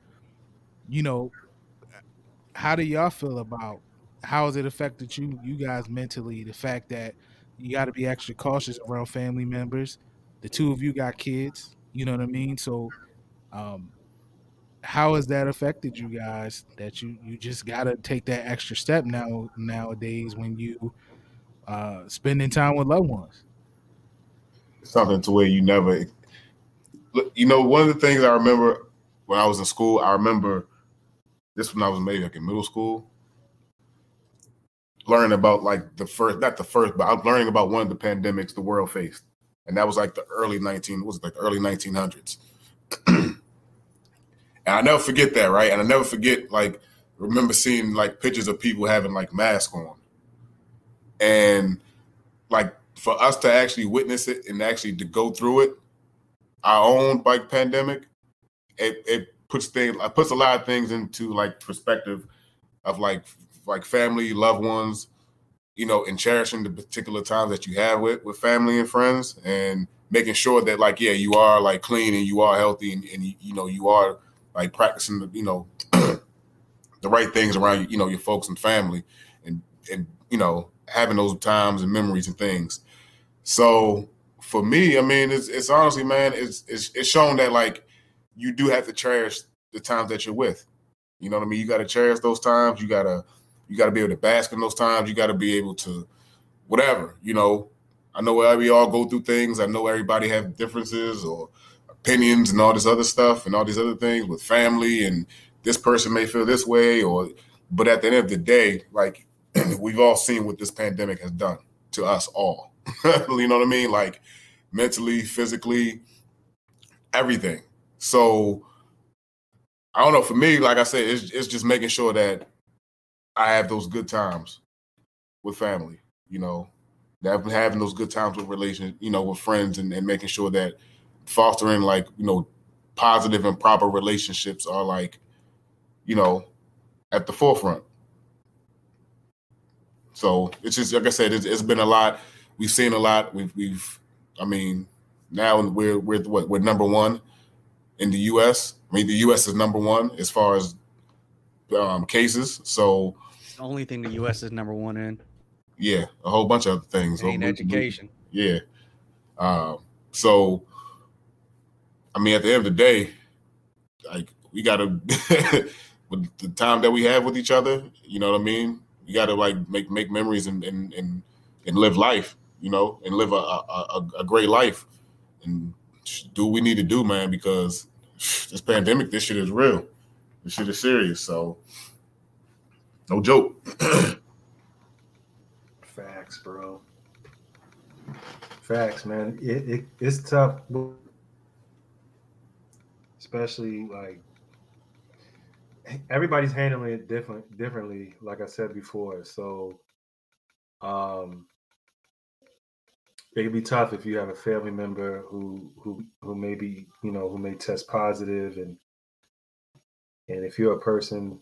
you know, how do y'all feel about how has it affected you guys mentally? The fact that you got to be extra cautious around family members. The two of you got kids, you know what I mean? So how has that affected you guys that you just got to take that extra step nowadays when you spending time with loved ones? Something to where you never, you know, one of the things I remember when I was in school, I remember this when I was maybe in middle school. Learning about I'm learning about one of the pandemics the world faced, and that was like the early 1900s. And I never forget that, right? And I never forget remember seeing pictures of people having masks on, and for us to actually witness it and actually to go through it, our own pandemic, it puts a lot of things into perspective of family, loved ones, you know, and cherishing the particular times that you have with family and friends, and making sure that you are clean and you are healthy and you know you are like practicing the, you know, the right things around you know, your folks and family, and you know, having those times and memories and things. So for me, I mean, it's honestly, man, it's shown that like you do have to cherish the times that you're with. You know what I mean? You got to cherish those times. You gotta be able to bask in those times. You got to be able to, whatever, you know. I know we all go through things. I know everybody have differences or opinions and all this other stuff and all these other things with family, and this person may feel this way, but at the end of the day, like we've all seen what this pandemic has done to us all. You know what I mean? Like mentally, physically, everything. So I don't know. For me, like I said, it's just making sure that I have those good times with family, you know, having those good times with relations, you know, with friends, and making sure that fostering, like, you know, positive and proper relationships are, like, you know, at the forefront. So it's just, like I said, it's been a lot. We've seen a lot. We've I mean, now we're number one in the U.S. I mean, the U.S. is number one as far as cases. So it's the only thing the U.S. is number one in. Yeah, a whole bunch of other things. In education. Yeah. So, I mean, at the end of the day, like, we got to, with the time that we have with each other, you know what I mean? You got to, like, make memories and live life, you know, and live a great life and do what we need to do, man, because this pandemic, this shit is real. This shit is serious. So, no joke. Facts, bro. Facts, man. It's tough, especially like everybody's handling it differently. Like I said before, so it can be tough if you have a family member who may be, you know, who may test positive, and if you're a person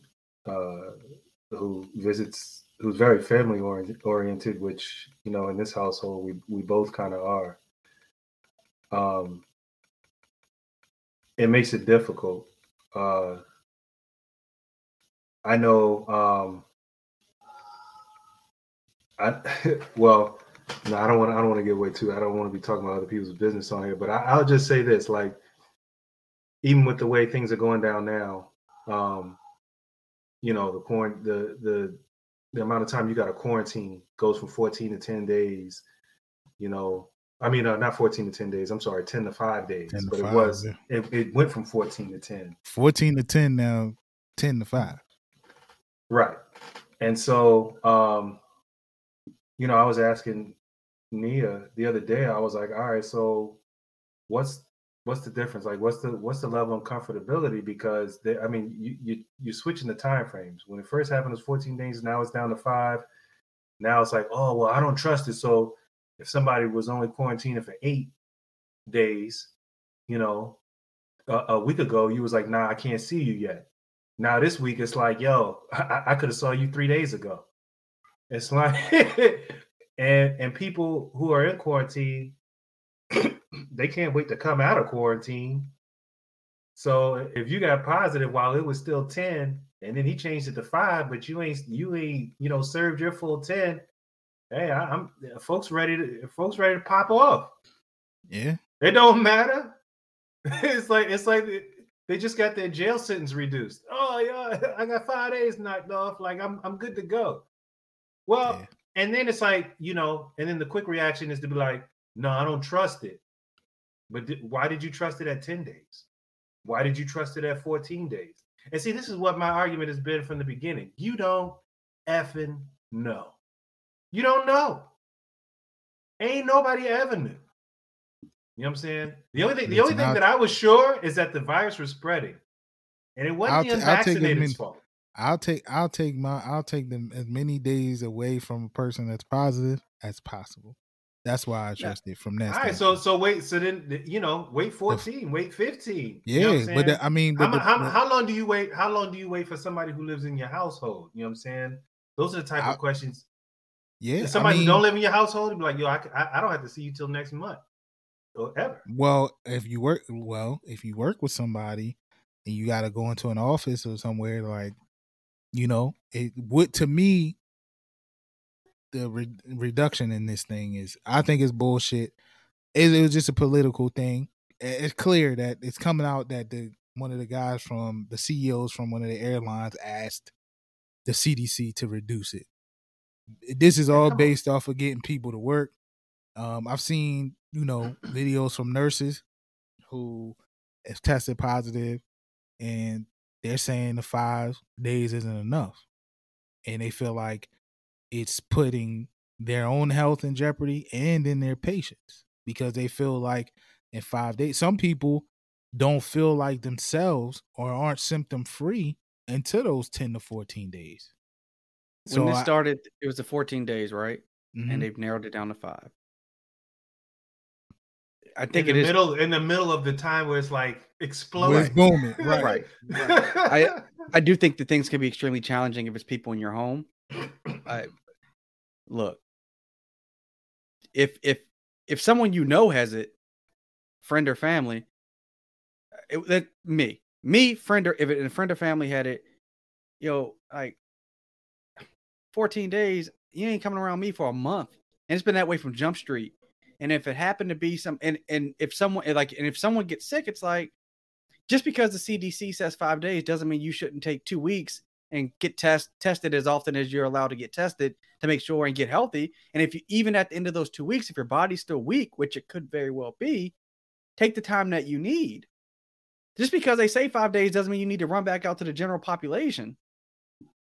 who visits, who's very family oriented, which, you know, in this household, we both kind of are. It makes it difficult. I know. I don't want to get away too. I don't want to be talking about other people's business on here, but I'll just say this: like, even with the way things are going down now, you know, the amount of time you got to quarantine goes from 14 to 10 days, you know, I mean, not 14 to 10 days. I'm sorry, 10 to 5 days, but it was, yeah. It went from 14 to 10, 14 to 10, now 10 to 5. Right. And so, you know, I was asking Nia the other day, I was like, all right, so what's the difference? Like, what's the level of comfortability? Because you're switching the timeframes. When it first happened, it was 14 days. Now it's down to 5. Now it's like, oh, well, I don't trust it. So if somebody was only quarantined for 8 days, you know, a week ago, you was like, nah, I can't see you yet. Now this week, it's like, yo, I could have saw you 3 days ago. It's like, and people who are in quarantine, they can't wait to come out of quarantine. So if you got positive while it was still 10, and then he changed it to 5, but you ain't, you know, served your full 10. Hey, folks ready to pop off. Yeah, it don't matter. It's like they just got their jail sentence reduced. Oh yeah, I got 5 days knocked off. Like I'm good to go. Well, yeah. And then it's like, you know, and then the quick reaction is to be like, no, I don't trust it. But why did you trust it at 10 days? Why did you trust it at 14 days? And see, this is what my argument has been from the beginning. You don't effing know. You don't know. Ain't nobody ever knew. You know what I'm saying? The only thing that I was sure is that the virus was spreading, and it wasn't the unvaccinated's fault. I'll take them as many days away from a person that's positive as possible. That's why I trust it from that. All right, wait 14, wait 15. Yeah, you know what I'm saying? How long do you wait? How long do you wait for somebody who lives in your household? You know what I'm saying? Those are the type of questions. Yeah, if somebody who don't live in your household, it'd be like, yo, I don't have to see you till next month or ever. Well, if you work with somebody and you got to go into an office or somewhere, like, you know, it would, to me, the reduction in this thing is, I think it's bullshit. It was just a political thing. It's clear that it's coming out that one of the guys from the CEOs from one of the airlines asked the CDC to reduce it. This is all based off of getting people to work. I've seen, you know, videos from nurses who have tested positive and they're saying the 5 days isn't enough. And they feel like it's putting their own health in jeopardy and in their patients, because they feel like in 5 days, some people don't feel like themselves or aren't symptom free until those 10 to 14 days. When this started, it was the 14 days, right? Mm-hmm. And they've narrowed it down to 5. I think in the middle of the time where it's like exploding, where it's booming, right. I do think that things can be extremely challenging if it's people in your home. Look, if someone you know has it, friend or family, friend or family had it, yo, like 14 days, you ain't coming around me for a month, and it's been that way from Jump Street. And if it happened to be if someone gets sick, it's like, just because the CDC says 5 days doesn't mean you shouldn't take 2 weeks and get tested as often as you're allowed to get tested to make sure and get healthy. And if you, even at the end of those 2 weeks, if your body's still weak, which it could very well be, take the time that you need. Just because they say 5 days doesn't mean you need to run back out to the general population.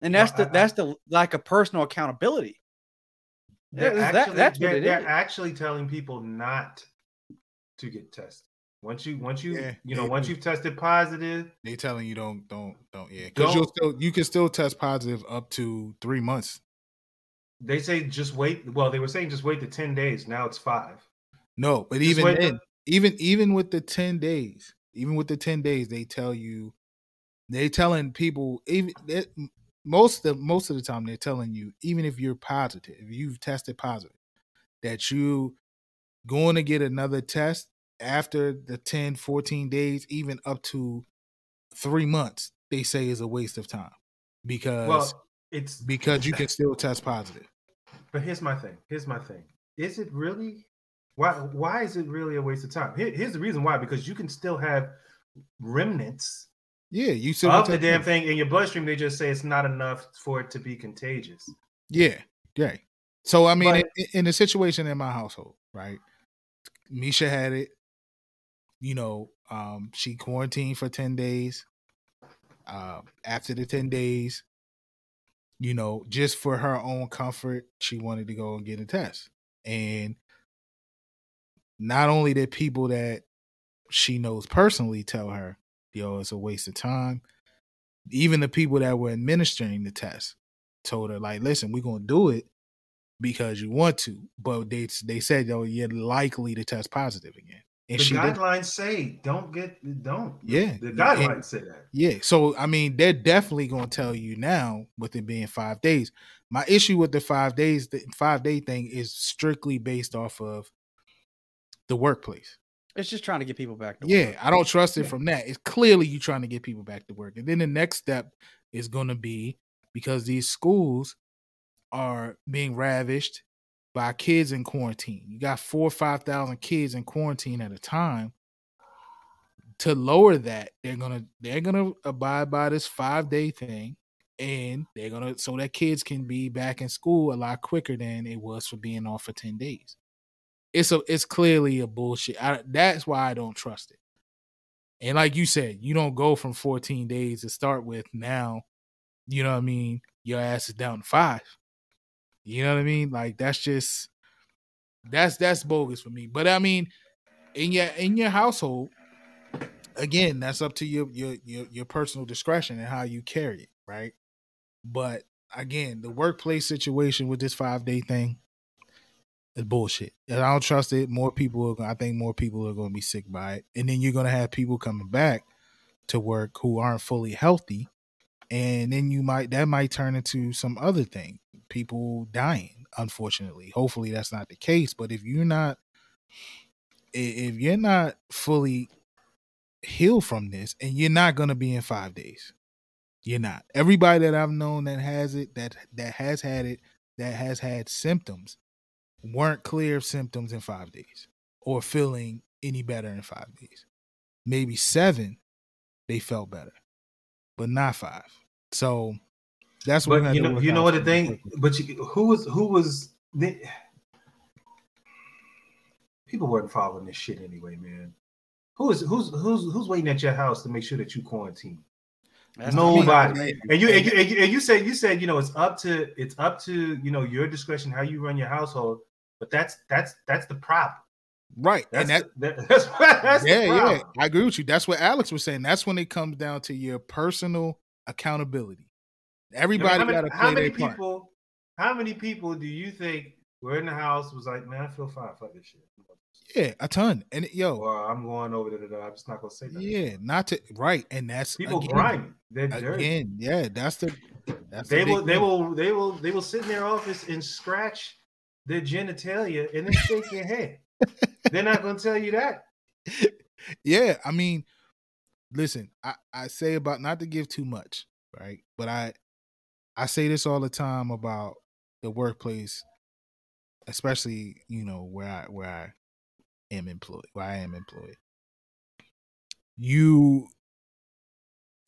And that's the lack of personal accountability. They're actually telling people not to get tested. Once you've tested positive, they're telling you don't. Yeah, because you can still test positive up to 3 months. They say just wait. Well, they were saying just wait the 10 days. Now it's 5. No, but even with the ten days, most of the time they're telling you, even if you're positive, if you've tested positive, that you going to get another test after the 10, 14 days, even up to 3 months, they say is a waste of time because you can still test positive. But here's my thing. Is it really? Why is it really a waste of time? Here's the reason why, because you can still have remnants. Yeah, you still of the damn thing in your bloodstream. They just say it's not enough for it to be contagious. Yeah. So I mean, in the situation in my household, right? Misha had it. You know, she quarantined for 10 days. After the 10 days, you know, just for her own comfort, she wanted to go and get a test. And not only did people that she knows personally tell her, yo, it's a waste of time. Even the people that were administering the test told her, like, listen, we're going to do it because you want to. But they said, yo, you're likely to test positive again. And the guidelines say don't. Yeah. The guidelines say that. Yeah. So, I mean, they're definitely going to tell you now with it being 5 days. My issue with the 5 days, the 5 day thing is strictly based off of the workplace. It's just trying to get people back to work. Yeah, I don't trust it from that. It's clearly you trying to get people back to work. And then the next step is going to be, because these schools are being ravished by kids in quarantine. You got 4,000 or 5,000 kids in quarantine at a time. To lower that, they're gonna abide by this 5 day thing, and they're gonna so that kids can be back in school a lot quicker than it was for being off for 10 days. It's clearly a bullshit. That's why I don't trust it. And like you said, you don't go from 14 days to start with now, you know what I mean? Your ass is down to 5. You know what I mean? Like that's bogus for me. But I mean, in your household, again, that's up to your personal discretion and how you carry it, right? But again, the workplace situation with this 5 day thing, it's bullshit. And I don't trust it. I think more people are going to be sick by it. And then you're going to have people coming back to work who aren't fully healthy. And then that might turn into some other thing. People dying, unfortunately. Hopefully that's not the case. But if you're not fully heal from this, and you're not going to be in 5 days. You're not. Everybody that I've known that has it, that has had it, that has had symptoms, weren't clear of symptoms in 5 days or feeling any better in 5 days. Maybe 7, they felt better, but not 5. So that's what you know. What the thing, but who was the people weren't following this shit anyway, man. Who's waiting at your house to make sure that you quarantine? Nobody. And you said you know it's up to you know your discretion how you run your household, but that's the problem. Right. That's the problem. I agree with you. That's what Alex was saying. That's when it comes down to your personal accountability. Everybody got to play their part. How many people do you think were in the house was like, man, I feel fine, fuck this shit? Yeah, a ton. And I'm going over there. I'm just not gonna say that. Yeah, not to right. And that's people grinding. They're dirty. Again, yeah, they will sit in their office and scratch their genitalia and then shake their head. They're not gonna tell you that. Yeah, I mean, listen, I say about not to give too much, right? But I say this all the time about the workplace, especially, you know, where I am employed.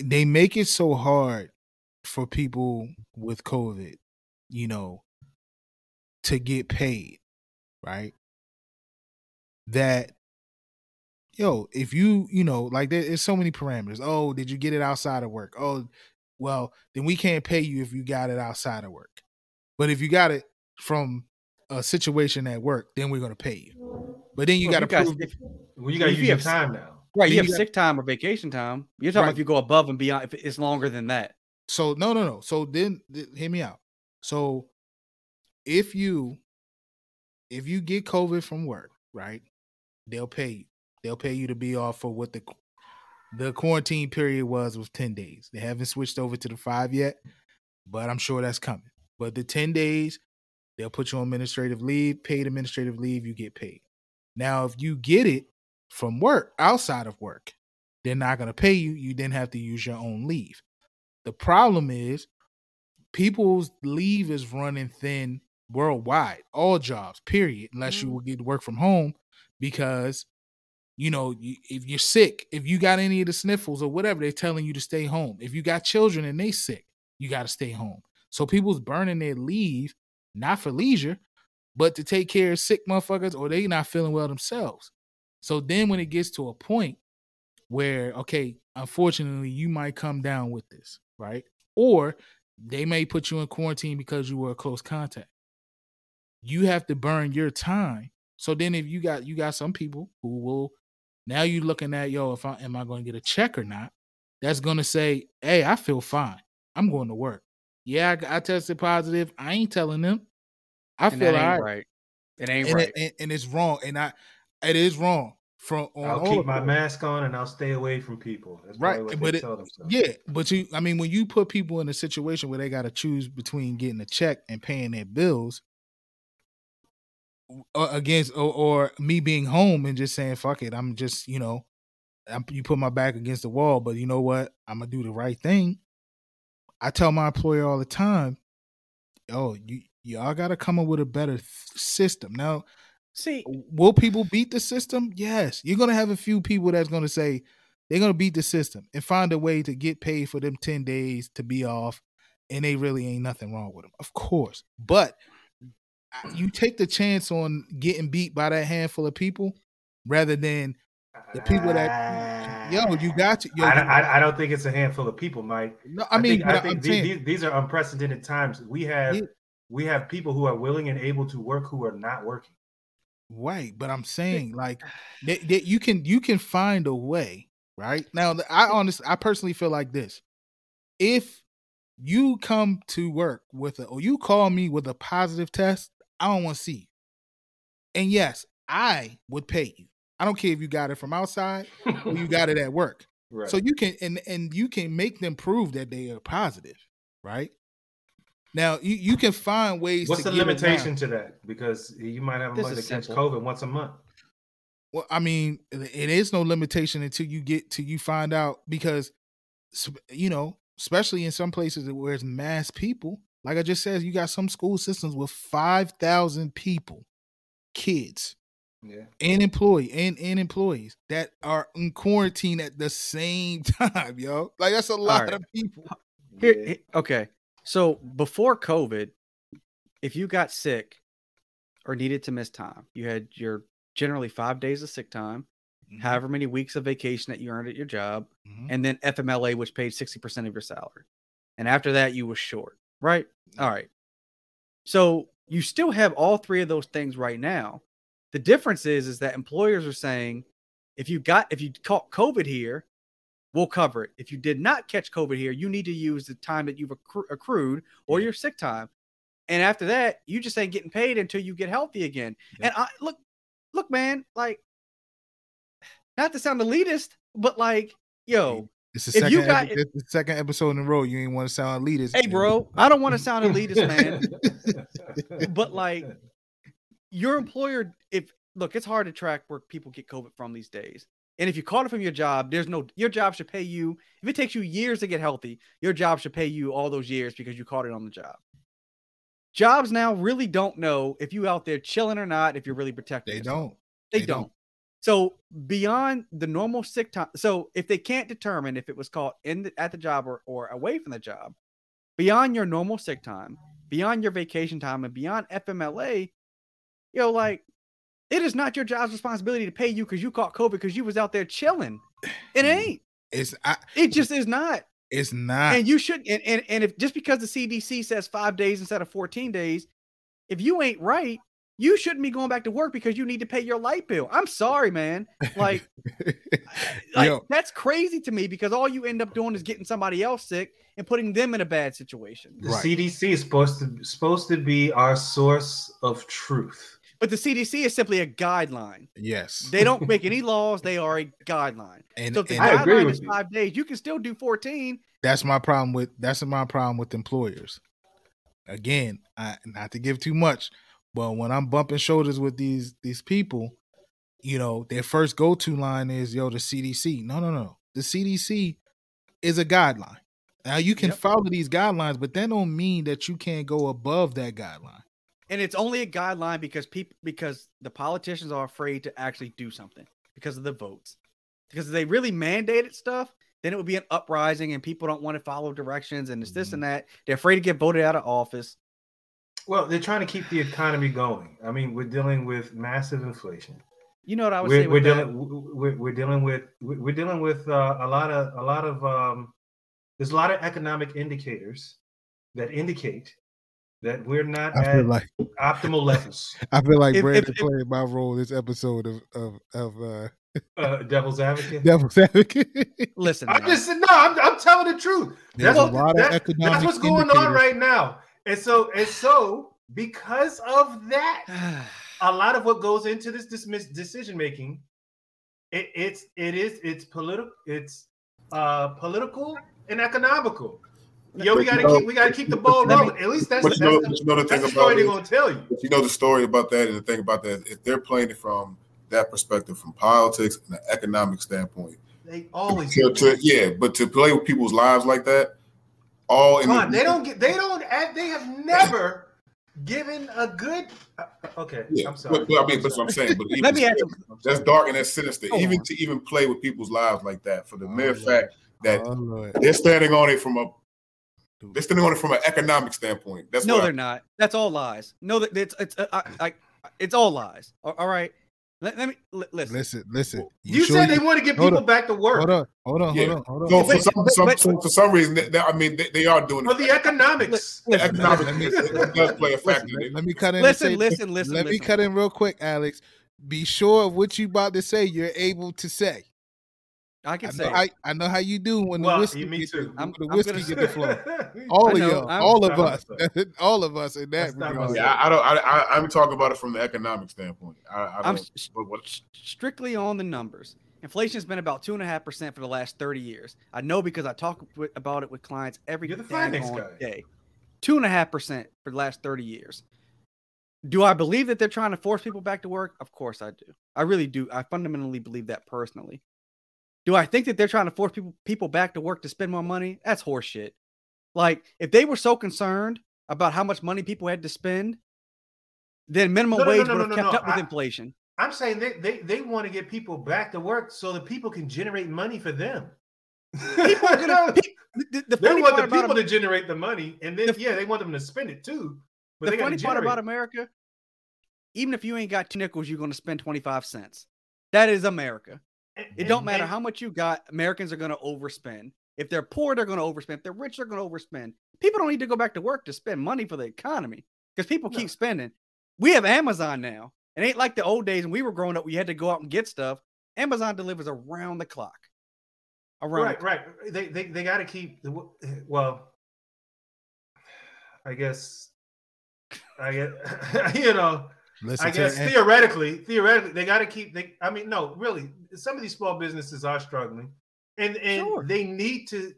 They make it so hard for people with COVID, you know, to get paid, right? That, if you know, like there's so many parameters. Oh, did you get it outside of work? Oh, well, then we can't pay you if you got it outside of work. But if you got it from a situation at work, then we're going to pay you. But then you got to prove it. Well, you got to use your time now. Right. You have sick time or vacation time. You're talking about if you go above and beyond, if it's longer than that. So, no. So then, hear me out. So if you get COVID from work, right, they'll pay you. They'll pay you to be off for what the quarantine period was 10 days. They haven't switched over to the 5 yet, but I'm sure that's coming. But the 10 days, they'll put you on administrative leave, paid administrative leave, you get paid. Now, if you get it from work, outside of work, they're not going to pay you. You then have to use your own leave. The problem is people's leave is running thin worldwide, all jobs, period, unless you will get work from home because, you know, if you're sick, if you got any of the sniffles or whatever, they're telling you to stay home. If you got children and they sick, you got to stay home. So people's burning their leave, not for leisure, but to take care of sick motherfuckers or they not feeling well themselves. So then when it gets to a point where, okay, unfortunately, you might come down with this, right? Or they may put you in quarantine because you were a close contact. You have to burn your time. So then if you got some people who will, now you're looking at, am I going to get a check or not? That's going to say, hey, I feel fine. I'm going to work. Yeah, I tested positive. I ain't telling them. I feel all right. It ain't right. And it's wrong. It is wrong. I'll keep my mask on and I'll stay away from people. That's right. What they tell themselves. Yeah, but when you put people in a situation where they got to choose between getting a check and paying their bills, or me being home and just saying fuck it, I'm just you put my back against the wall, but you know what? I'm gonna do the right thing. I tell my employer all the time, y'all gotta come up with a better system. Now, see, will people beat the system? Yes. You're gonna have a few people that's gonna say they're gonna beat the system and find a way to get paid for them 10 days to be off, and they really ain't nothing wrong with them, of course. But you take the chance on getting beat by that handful of people rather than the people that you got to. I don't think it's a handful of people, Mike. No, I think these are unprecedented times. We have people who are willing and able to work who are not working. Right, but I'm saying like that you can find a way. Right now, I personally feel like this: if you come to work or you call me with a positive test, I don't want to see you. And yes, I would pay you. I don't care if you got it from outside or you got it at work. Right. So you can, and you can make them prove that they are positive, right? Now, you can find ways. What's the limitation to that? Because you might have a month to catch COVID once a month. Well, I mean, it is no limitation until you find out, because, you know, especially in some places where it's mass people, like I just said, you got some school systems with 5,000 people, kids, and employees that are in quarantine at the same time, yo. Like, that's a lot of people. Here, okay. So before COVID, if you got sick or needed to miss time, you had your generally 5 days of sick time, however many weeks of vacation that you earned at your job, and then FMLA, which paid 60% of your salary. And after that, you were short, right? All right. So you still have all three of those things right now. The difference is that employers are saying, if you caught COVID here, we'll cover it. If you did not catch COVID here, you need to use the time that you've accrued or your sick time. And after that, you just ain't getting paid until you get healthy again. Yeah. And I look, man, like, not to sound elitist, but like, yo, it's the second episode in a row you ain't want to sound elitist. Hey, bro, I don't want to sound elitist, man. But like, your employer, it's hard to track where people get COVID from these days. And if you caught it from your job, your job should pay you. If it takes you years to get healthy, your job should pay you all those years because you caught it on the job. Jobs now really don't know if you out there chilling or not, if you're really protected. They don't. So beyond the normal sick time, so if they can't determine if it was caught at the job or away from the job, beyond your normal sick time, beyond your vacation time, and beyond FMLA, you know, like, it is not your job's responsibility to pay you because you caught COVID because you was out there chilling. It ain't. It just is not. It's not. And you shouldn't. And if just because the CDC says 5 days instead of 14 days, if you ain't right, you shouldn't be going back to work because you need to pay your light bill. I'm sorry, man. Like, that's crazy to me, because all you end up doing is getting somebody else sick and putting them in a bad situation. Right. The CDC is supposed to be our source of truth. But the CDC is simply a guideline. Yes. They don't make any laws. They are a guideline. And so if the guideline is 5 days, you can still do 14. That's my problem with employers. Again, not to give too much, but when I'm bumping shoulders with these people, you know, their first go-to line is, yo, the CDC. No. The CDC is a guideline. Now, you can follow these guidelines, but that don't mean that you can't go above that guideline. And it's only a guideline because the politicians are afraid to actually do something because of the votes. Because if they really mandated stuff, then it would be an uprising and people don't want to follow directions and it's this and that. They're afraid to get voted out of office. Well, they're trying to keep the economy going. I mean, we're dealing with massive inflation. You know what I would say? We're dealing with a lot of there's a lot of economic indicators that indicate that we're not at optimal levels. I feel like Brandon played my role this episode of Devil's Advocate. Listen, I'm telling the truth. That's what's going on right now, and so because of that, a lot of what goes into this decision making, it's political and economical. Yo, we gotta keep the ball rolling. At least that's the story they're gonna tell you. You know the story about that, and the thing about that, if they're playing it from that perspective, from politics and an economic standpoint, they always but to play with people's lives like that, they have never given a good. Okay, yeah. I'm sorry. But, I mean, that's what I'm saying. But even that's dark and that's sinister. Oh. Even play with people's lives like that, for the mere fact that they're standing on it from an economic standpoint. They're not. That's all lies. No, it's all lies. All right. Let me listen. You sure said they want to get people back to work. Hold on. No, for some reason, they are doing it. For the economics. It does play a factor. Let me cut in. Let me cut in real quick, Alex. Be sure of what you about to say. You're able to say. I can say. I know how you do when the whiskey gets the flow. All of y'all, all of us in that regard. Yeah, I'm talking about it from the economic standpoint. Strictly on the numbers. Inflation has been about 2.5% for the last 30 years. I know because I talk about it with clients every day. 2.5% for the last 30 years. Do I believe that they're trying to force people back to work? Of course I do. I really do. I fundamentally believe that personally. Do I think that they're trying to force people back to work to spend more money? That's horseshit. Like, if they were so concerned about how much money people had to spend, then minimum wage would have kept up with inflation. I'm saying they want to get people back to work so that people can generate money for them. They want the people to generate the money, and then they want them to spend it too. But the funny part about America, even if you ain't got 2 nickels, you're going to spend 25 cents. That is America. It don't matter how much you got. Americans are going to overspend. If they're poor, they're going to overspend. If they're rich, they're going to overspend. People don't need to go back to work to spend money for the economy because people keep spending. We have Amazon now. It ain't like the old days when we were growing up, we had to go out and get stuff. Amazon delivers around the clock. Right. They got to keep I guess, you know, theoretically, they got to keep. Really, some of these small businesses are struggling, and sure, they need to,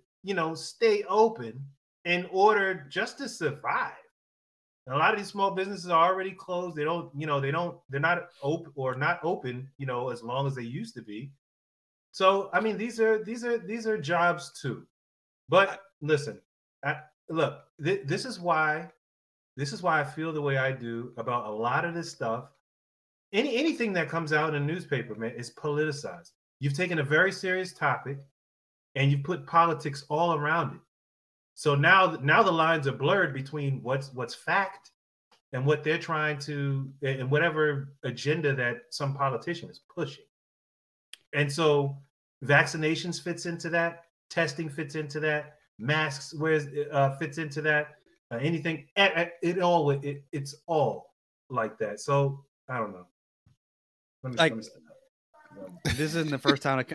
stay open in order just to survive. A lot of these small businesses are already closed. They don't, they're not open or not open, as long as they used to be. So, these are jobs too. But listen, this is why I feel the way I do about a lot of this stuff. Anything that comes out in a newspaper, man, is politicized. You've taken a very serious topic and you've put politics all around it. So now the lines are blurred between what's fact and what they're trying to, and whatever agenda that some politician is pushing. And so vaccinations fits into that, testing fits into that, masks fits into that, anything. It's all like that. So I don't know. This isn't the first time.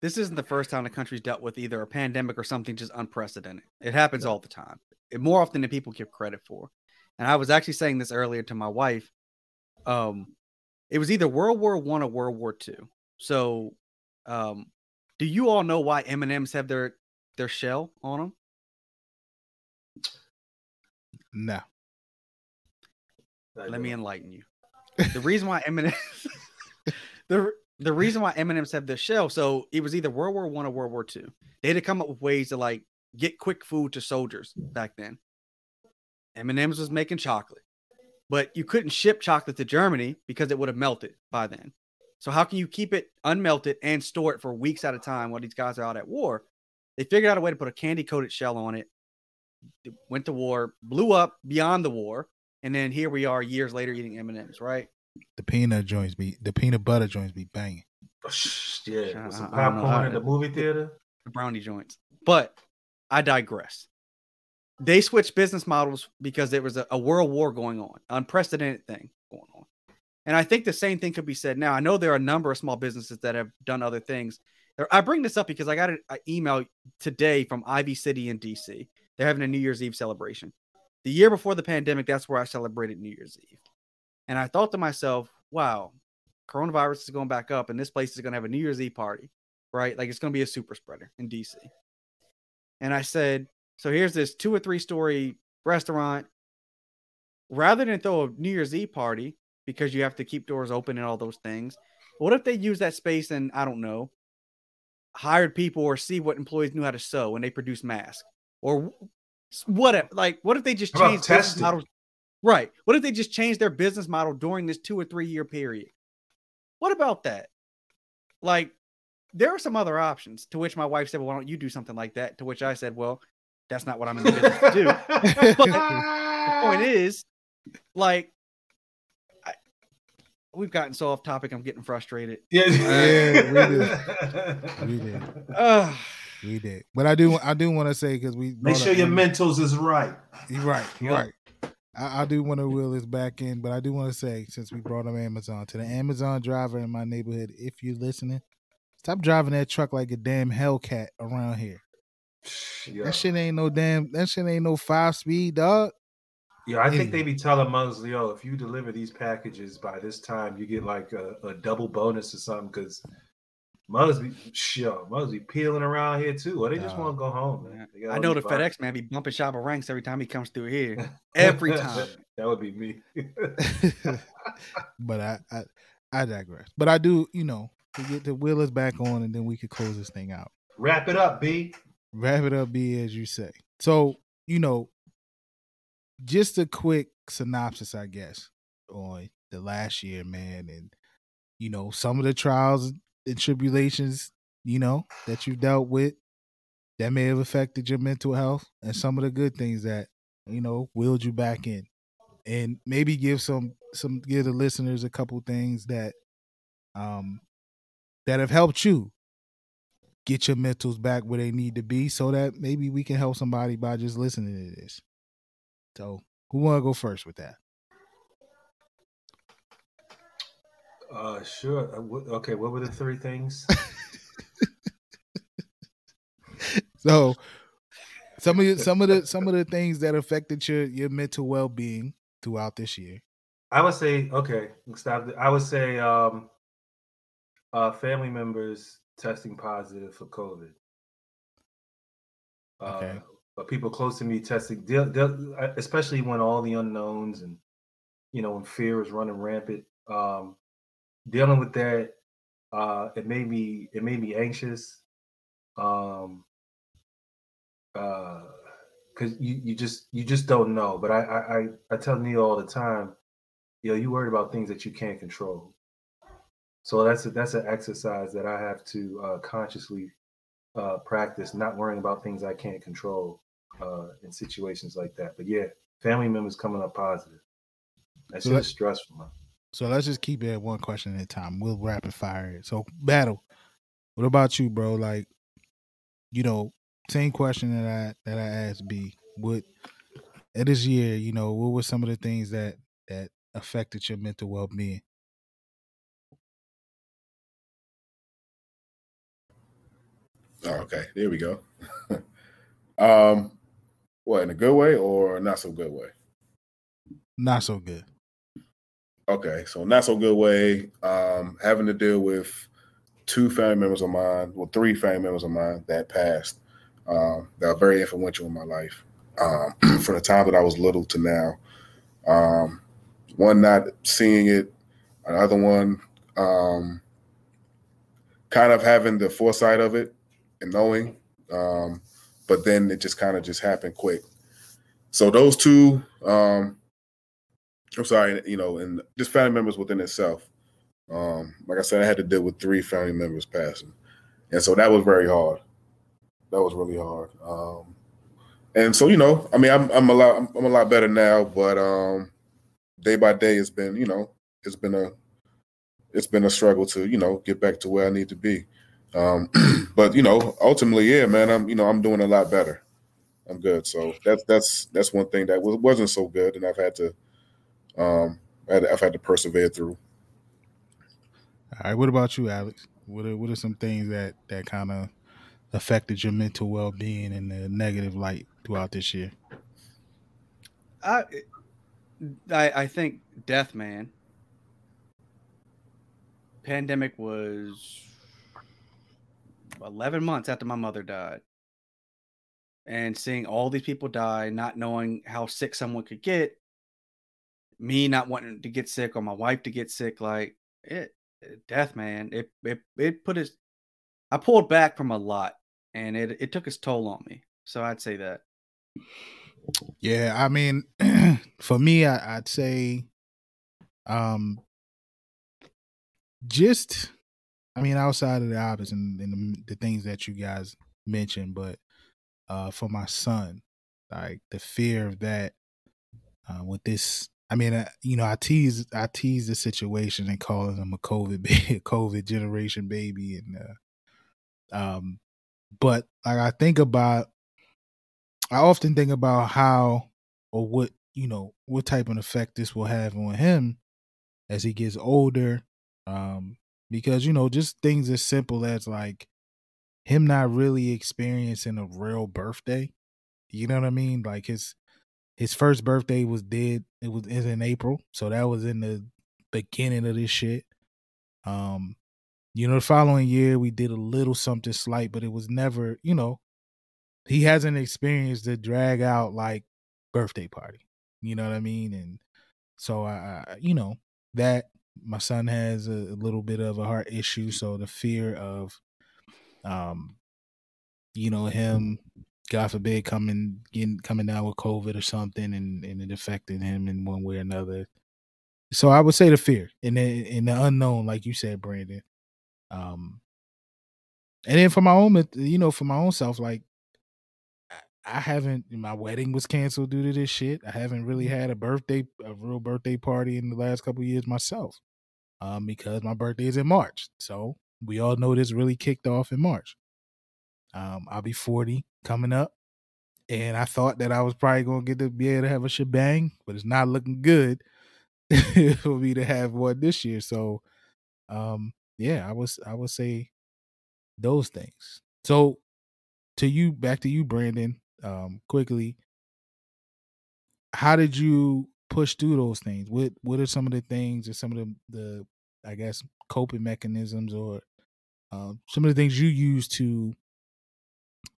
This isn't the first time the country's dealt with either a pandemic or something just unprecedented. It happens all the time, more often than people give credit for. And I was actually saying this earlier to my wife. It was either World War One or World War Two. So, do you all know why M&M's have their shell on them? No. Let me enlighten you. The reason why M&M's the reason why M&M's have this shell. So it was either World War One or World War Two. They had to come up with ways to get quick food to soldiers back then. M&M's was making chocolate, but you couldn't ship chocolate to Germany because it would have melted by then. So how can you keep it unmelted and store it for weeks at a time while these guys are out at war? They figured out a way to put a candy-coated shell on it. It went to war, blew up beyond the war, and then here we are years later eating M&M's, right? The peanut butter joints be banging. Yeah, with some popcorn in the movie theater. The brownie joints. But I digress. They switched business models because there was a world war going on, unprecedented thing going on. And I think the same thing could be said now. I know there are a number of small businesses that have done other things. I bring this up because I got an email today from Ivy City in DC. They're having a New Year's Eve celebration. The year before the pandemic, that's where I celebrated New Year's Eve. And I thought to myself, wow, coronavirus is going back up and this place is going to have a New Year's Eve party, right? Like, it's going to be a super spreader in DC. And I said, so here's this 2 or 3 story restaurant. Rather than throw a New Year's Eve party, because you have to keep doors open and all those things, what if they use that space and, I don't know, hired people or see what employees knew how to sew and they produce masks? Or what if they just change business models? Right. What if they just change their business model during this 2 or 3 year period? What about that? There are some other options, to which my wife said, well, why don't you do something like that? To which I said, well, that's not what I'm in the business to do. But the point is, we've gotten so off topic. I'm getting frustrated. Yeah, we did. But I do want to say, because we make sure your mentals is right. You're right. I do want to reel this back in, but I do want to say, since we brought up Amazon, to the Amazon driver in my neighborhood, if you're listening, stop driving that truck like a damn Hellcat around here. Yeah. That shit ain't no 5-speed, dog. Yeah, I think they be telling Mugs, yo, if you deliver these packages by this time, you get a double bonus or something, because Mugs be peeling around here too. Or they just want to go home, man. I know the FedEx man be bumping Shaba Ranks every time he comes through here. Every time. That would be me. But I digress. But I do, you know, to get the wheelers back on, and then we could close this thing out. Wrap it up, B. Wrap it up, B, as you say. So, you know, just a quick synopsis, I guess, on the last year, man, and, you know, some of the trials and tribulations, you know, that you've dealt with that may have affected your mental health, and some of the good things that, you know, wheeled you back in. And maybe give give the listeners a couple things that that have helped you get your mentals back where they need to be, so that maybe we can help somebody by just listening to this. So who want to go first with that? Sure. Okay, what were the three things? So some of the things that affected your mental well-being throughout this year. I would say, okay, stop. I would say family members testing positive for COVID. Okay. But people close to me testing, especially when all the unknowns and, you know, when fear is running rampant, dealing with that, it made me anxious. Because you just don't know. But I tell Neil all the time, you know, you worried about things that you can't control. So that's an exercise that I have to consciously practice, not worrying about things I can't control in situations like that. But yeah, family members coming up positive. That's just stressful. So let's just keep it at one question at a time. We'll rapid fire it. So Battle, what about you, bro? Like, you know, same question that I asked B. What at this year, you know, what were some of the things that affected your mental well-being? Oh, okay, there we go. What, in a good way or not so good way? Not so good. Okay, so not so good way. Having to deal with three family members of mine that passed. That are very influential in my life from the time that I was little to now. One not seeing it, another one kind of having the foresight of it and knowing, but then it just kind of just happened quick. So those two, I'm sorry, you know, and just family members within itself. Like I said, I had to deal with three family members passing, and so that was very hard. That was really hard, and so, you know, I mean, I'm a lot better now, but day by day, it's been a struggle to, you know, get back to where I need to be. But you know, ultimately, yeah, man, I'm doing a lot better. I'm good. So that's one thing that wasn't so good, and I've had to persevere through. All right, what about you, Alex? What are some things that kind of affected your mental well-being in the negative light throughout this year? I think death, man. Pandemic was 11 months after my mother died. And seeing all these people die, not knowing how sick someone could get, me not wanting to get sick or my wife to get sick, like, death, man. It put us... I pulled back from a lot, and it took its toll on me. So I'd say that. Yeah, I mean, for me, I'd say, outside of the obvious and the things that you guys mentioned, but for my son, like the fear of that with this. I mean, I tease the situation and calling him a COVID generation baby, and. But like I often think about how or what, you know, what type of effect this will have on him as he gets older. Because, you know, just things as simple as like him not really experiencing a real birthday. You know what I mean? Like his first birthday was dead. It was in April. So that was in the beginning of this shit. You know, the following year, we did a little something slight, but it was never, you know, he hasn't experienced the drag out like birthday party. You know what I mean? And So I you know, that my son has a little bit of a heart issue, so the fear of you know, him, God forbid, coming down with COVID or something and it affecting him in one way or another. So I would say the fear and the unknown, like you said, Brandon. And then for my own, you know, for my own self, like I haven't, my wedding was canceled due to this shit. I haven't really had a real birthday party in the last couple of years myself, because my birthday is in March. So we all know this really kicked off in March. I'll be 40 coming up, and I thought that I was probably going to be able to have a shebang, but it's not looking good for me to have one this year. So, yeah, I would say those things. So back to you, Brandon, quickly, how did you push through those things? What are some of the things, or some of the I guess, coping mechanisms, or some of the things you use to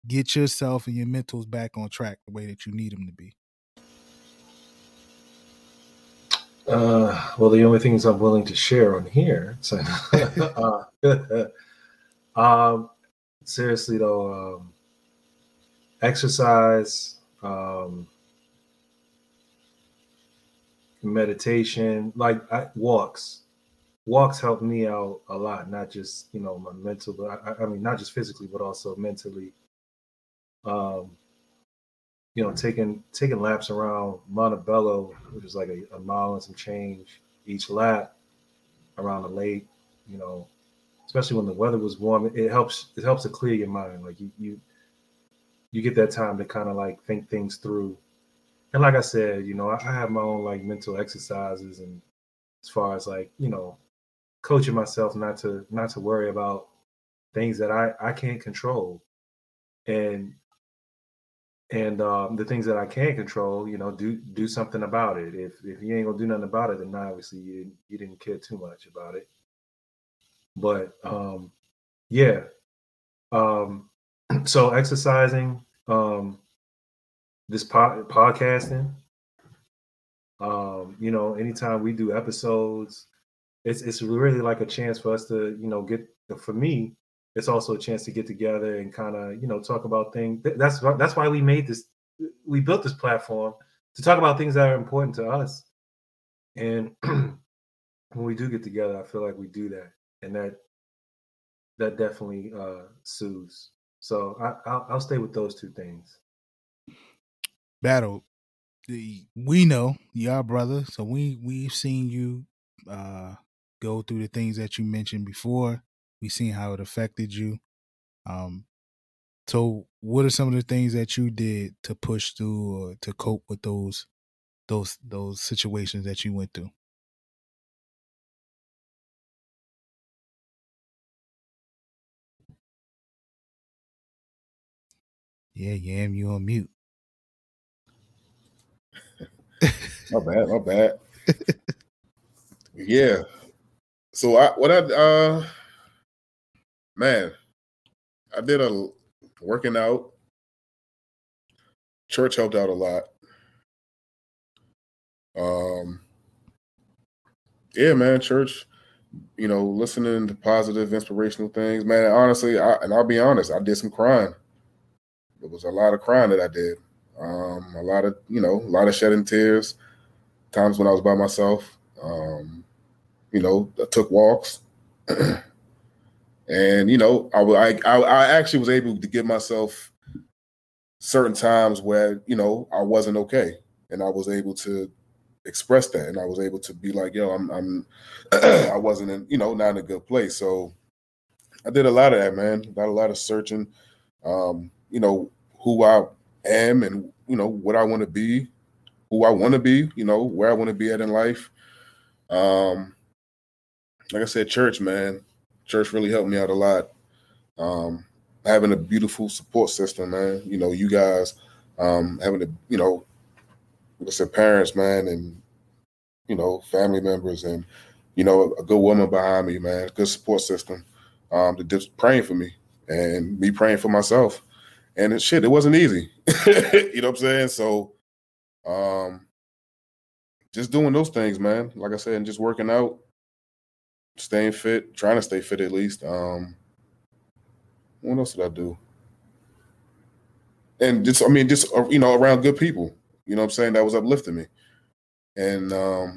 get yourself and your mentals back on track the way that you need them to be? Well, the only things I'm willing to share on here. So, seriously though, exercise, meditation, like walks. Walks help me out a lot, not just, you know, my mental, but I mean, not just physically, but also mentally. You know, taking laps around Montebello, which is like a mile and some change each lap around the lake, you know, especially when the weather was warm, it helps to clear your mind. Like you get that time to kind of like think things through. And like I said, you know, I have my own like mental exercises, and as far as like, you know, coaching myself not to worry about things that I can't control. And the things that I can control, you know, do something about it. If you ain't gonna do nothing about it, then obviously you didn't care too much about it. But yeah, so exercising, this podcasting, you know, anytime we do episodes, it's really like a chance for us to, you know, for me, it's also a chance to get together and kind of, you know, talk about things. That's why we built this platform to talk about things that are important to us. And when we do get together, I feel like we do that, and that definitely soothes. So I'll stay with those two things. Battle, we know you're our brother, so we've seen you go through the things that you mentioned before. We've seen how it affected you. So what are some of the things that you did to push through or to cope with those situations that you went through? Yeah, Yam, you on mute. My bad. Yeah. So man, I did working out. Church helped out a lot. Yeah, man, church, you know, listening to positive, inspirational things, man. Honestly, I'll be honest, I did some crying. There was a lot of crying that I did. A lot of shedding tears, times when I was by myself. You know, I took walks. And, you know, I actually was able to give myself certain times where, you know, I wasn't okay. And I was able to express that. And I was able to be like, yo, I wasn't in, you know, not in a good place. So I did a lot of that, man. Got a lot of searching, you know, who I am and, you know, what I want to be, who I want to be, you know, where I want to be at in life. Like I said, church, man. Church really helped me out a lot. Having a beautiful support system, man. You know, you guys, having to, you know, like I said, parents, man, and, you know, family members, and, you know, a good woman behind me, man. Good support system. Just praying for me and me praying for myself. And it wasn't easy. You know what I'm saying? So, just doing those things, man. Like I said, and just working out, staying fit, trying to stay fit at least. What else did I do? And just, I mean, just, you know, around good people, you know what I'm saying? That was uplifting me. And, I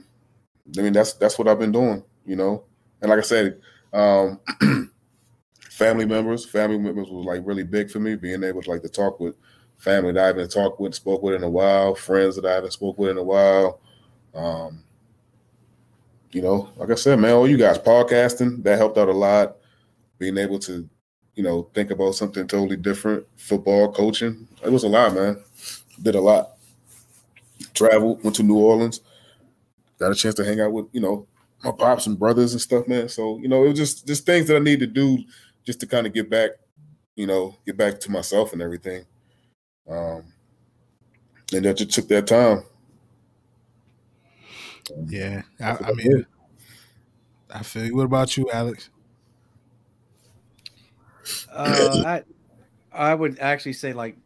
mean, that's what I've been doing, you know? And like I said, family members was like really big for me, being able to like to talk with family that I haven't talked with, spoke with in a while, friends that I haven't spoke with in a while. You know, like I said, man, all you guys podcasting, that helped out a lot. Being able to, you know, think about something totally different. Football, coaching. It was a lot, man. Did a lot. Traveled, went to New Orleans. Got a chance to hang out with, you know, my pops and brothers and stuff, man. So, you know, it was just things that I need to do just to kind of get back, you know, get back to myself and everything. And that just took that time. Yeah. I mean, I feel you. What about you, Alex? I would actually say, like,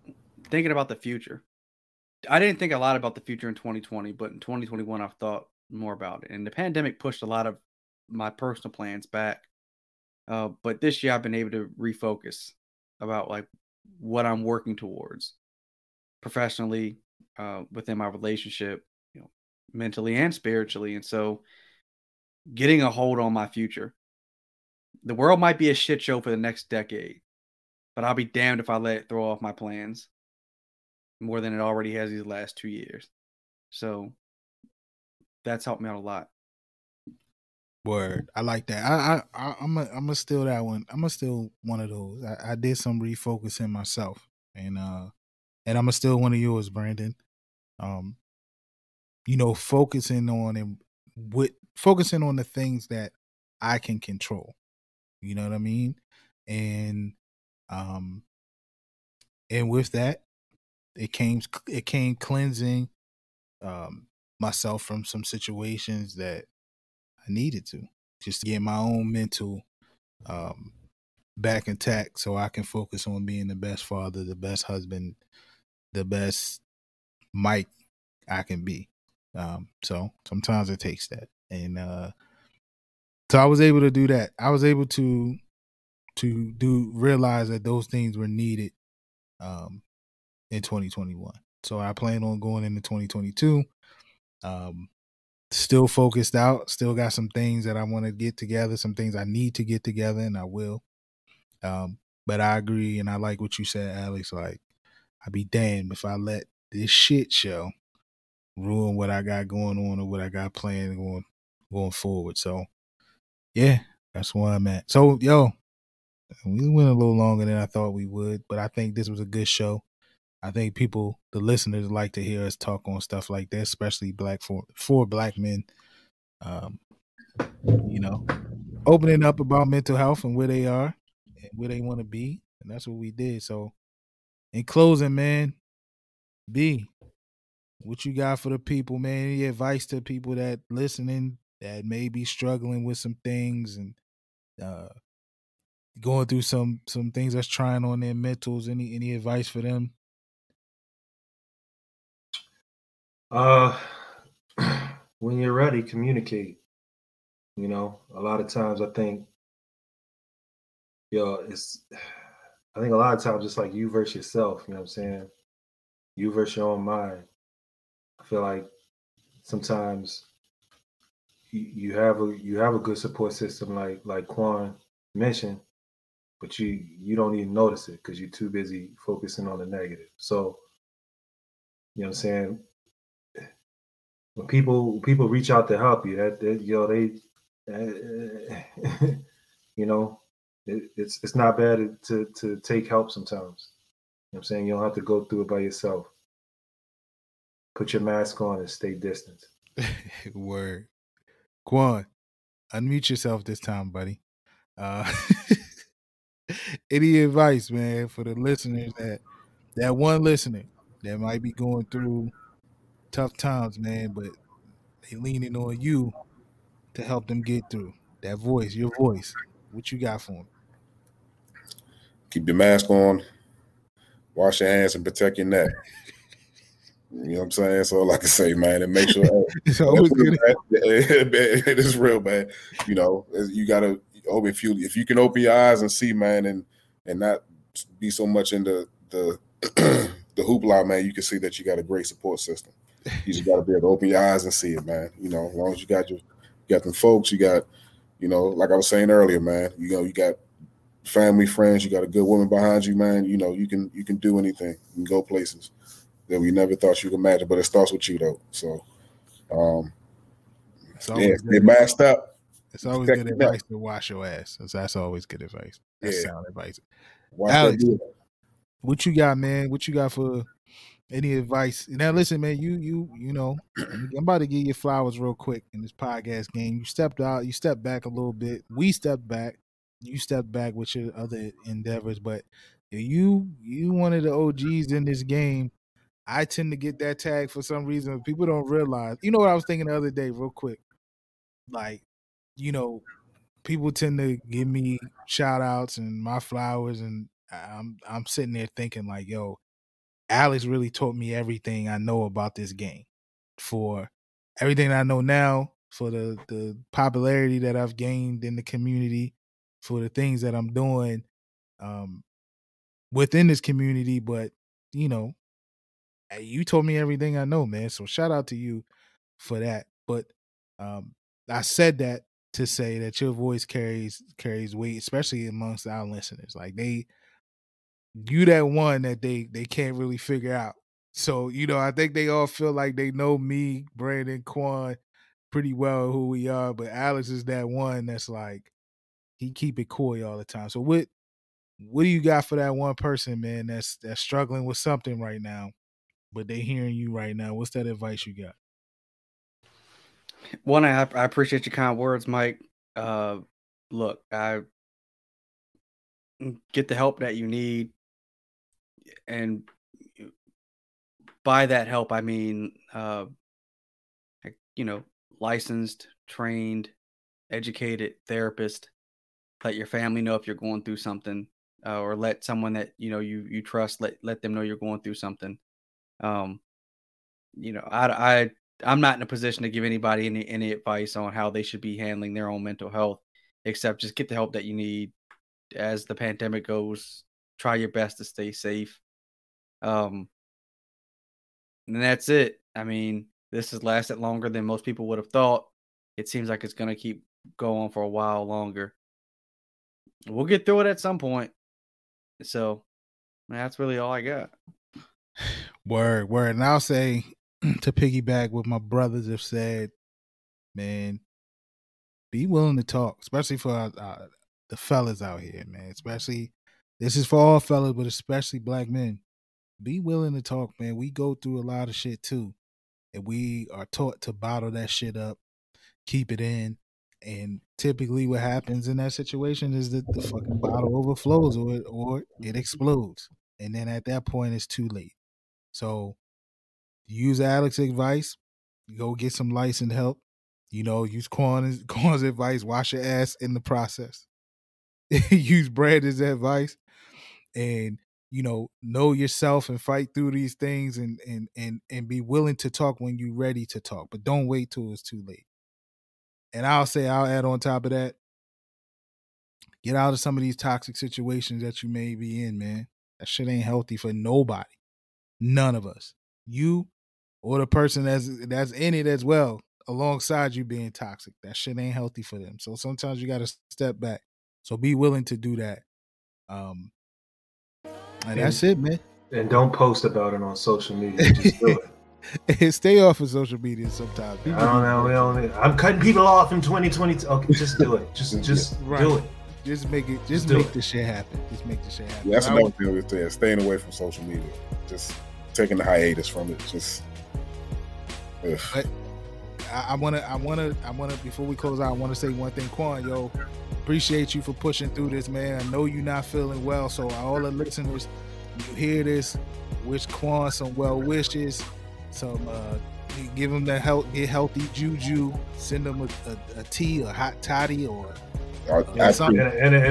thinking about the future. I didn't think a lot about the future in 2020, but in 2021, I've thought more about it. And the pandemic pushed a lot of my personal plans back. But this year, I've been able to refocus about, like, what I'm working towards professionally, within my relationship, you know, mentally and spiritually. And so getting a hold on my future. The world might be a shit show for the next decade, but I'll be damned if I let it throw off my plans more than it already has these last 2 years. So that's helped me out a lot. Word. I like that. I'm going to steal that one. I'm going to steal one of those. I did some refocusing myself, and I'm going to steal one of yours, Brandon. You know, focusing on the things that I can control. You know what I mean? And with that, it came cleansing myself from some situations that I needed to, just to get my own mental back intact so I can focus on being the best father, the best husband, the best Mike I can be. So sometimes it takes that. And so I was able to do that. I was able to realize that those things were needed in 2021. So I plan on going into 2022, still focused out, still got some things that I want to get together, some things I need to get together, and I will. But I agree, and I like what you said, Alex. Like, I'd be damned if I let this shit show ruin what I got going on or what I got planned going forward. So, yeah, that's where I'm at. So, yo, we went a little longer than I thought we would, but I think this was a good show. I think people, the listeners, like to hear us talk on stuff like that, especially for black men, you know, opening up about mental health and where they are and where they want to be. And that's what we did. So in closing, man, B, what you got for the people, man? Any advice to people that listening that may be struggling with some things and, going through some things that's trying on their mentals? Any advice for them? When you're ready, communicate. You know, a lot of times I think a lot of times it's like you versus yourself, you know what I'm saying? You versus your own mind. I feel like sometimes you have a good support system like Kwan mentioned, but you don't even notice it because you're too busy focusing on the negative. So, you know what I'm saying? When people reach out to help you, you know, it's not bad to take help sometimes. You know what I'm saying? You don't have to go through it by yourself. Put your mask on and stay distant. Word. Kwan, unmute yourself this time, buddy. Any advice, man, for the listeners that one listener that might be going through tough times, man, but they leaning on you to help them get through? That voice, your voice. What you got for them? Keep your mask on, wash your hands, and protect your neck. You know what I'm saying? That's all I can say, man. And make sure it's always good. It is real bad. You know, you gotta open if you can open your eyes and see, man, and not be so much into the hoopla, man. You can see that you got a great support system. You just gotta be able to open your eyes and see it, man. You know, as long as you got them folks, you got, you know, like I was saying earlier, man. You know, you got family, friends, you got a good woman behind you, man. You know, you can do anything. You can go places that we never thought you could imagine, but it starts with you, though. So, get masked up. It's always good advice to wash your ass. That's always good advice. That's sound advice. Alex, what you got, man? What you got for any advice? Now, listen, man, you know, I'm about to give you flowers real quick in this podcast game. You stepped out. You stepped back a little bit. We stepped back. You stepped back with your other endeavors, but you one of the OGs in this game. I tend to get that tag for some reason. People don't realize. You know what I was thinking the other day, real quick? Like, you know, people tend to give me shout outs and my flowers, and I'm sitting there thinking like, yo, Alex really taught me everything I know about this game. For everything I know now, for the popularity that I've gained in the community, for the things that I'm doing within this community, but, you know, you told me everything I know, man. So shout out to you for that. But I said that to say that your voice carries weight, especially amongst our listeners. Like you that one that they can't really figure out. So, you know, I think they all feel like they know me, Brandon, Kwan, pretty well who we are. But Alex is that one that's like, he keep it coy all the time. So what do you got for that one person, man, that's struggling with something right now, but they hearing you right now? What's that advice you got? One, I appreciate your kind words, Mike. Look, I get the help that you need. And by that help, I mean, you know, licensed, trained, educated therapist. Let your family know if you're going through something, or let someone that, you know, you trust, let them know you're going through something. You know, I'm not in a position to give anybody any advice on how they should be handling their own mental health, except just get the help that you need. As the pandemic goes, try your best to stay safe. And that's it. I mean, this has lasted longer than most people would have thought. It seems like it's going to keep going for a while longer. We'll get through it at some point. So that's really all I got. Word. And I'll say, to piggyback what my brothers have said, man, be willing to talk, especially for the fellas out here, man. Especially, this is for all fellas, but especially black men. Be willing to talk, man. We go through a lot of shit too. And we are taught to bottle that shit up, keep it in. And typically what happens in that situation is that the fucking bottle overflows or it explodes. And then at that point, it's too late. So use Alex's advice, go get some licensed help, you know, use Kwan's advice, wash your ass in the process. Use Brandon's advice and, you know yourself and fight through these things and be willing to talk when you're ready to talk, but don't wait till it's too late. And I'll add on top of that, get out of some of these toxic situations that you may be in, man. That shit ain't healthy for nobody. None of us, you or the person that's in it as well, alongside you being toxic. That shit ain't healthy for them. So sometimes you got to step back. So be willing to do that. And that's it, man. And don't post about it on social media. Just do it. Stay off of social media sometimes. I don't know. I'm cutting people off in 2022. Okay, just do it. Just right. Do it. Just make it. Just make this shit happen. Yeah, that's another thing with that. Staying away from social media. Just taking the hiatus from it. Just. But I wanna. Before we close out, I wanna say one thing, Kwan. Yo, appreciate you for pushing through this, man. I know you're not feeling well, so all the listeners, you hear this, wish Kwan some well wishes. Some give him the help, get healthy juju. Send him a tea, a hot toddy, or. And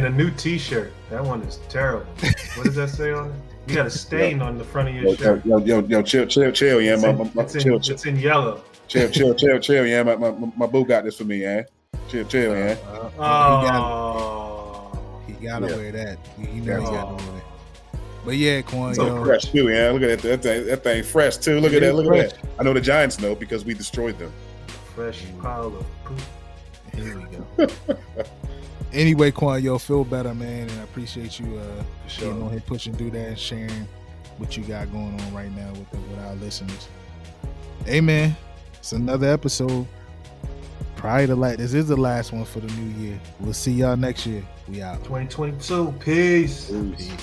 a new T-shirt. That one is terrible. What does that say on it? You got a stain on the front of your shirt. Chill, yeah. It's in yellow. Chill, yeah. My boo got this for me, yeah. Chill, yeah. He gotta wear that. You know he gotta wear that. But yeah, Kwan, so fresh too, yeah. Look at that. That thing fresh too. Look at that. I know the Giants know because we destroyed them. Fresh pile of poop. Here we go. Anyway, Kwan, yo, feel better, man, and I appreciate you getting on here, pushing through that, and sharing what you got going on right now with our listeners. Hey, man, it's another episode. This is the last one for the new year. We'll see y'all next year. We out. 2022. Peace.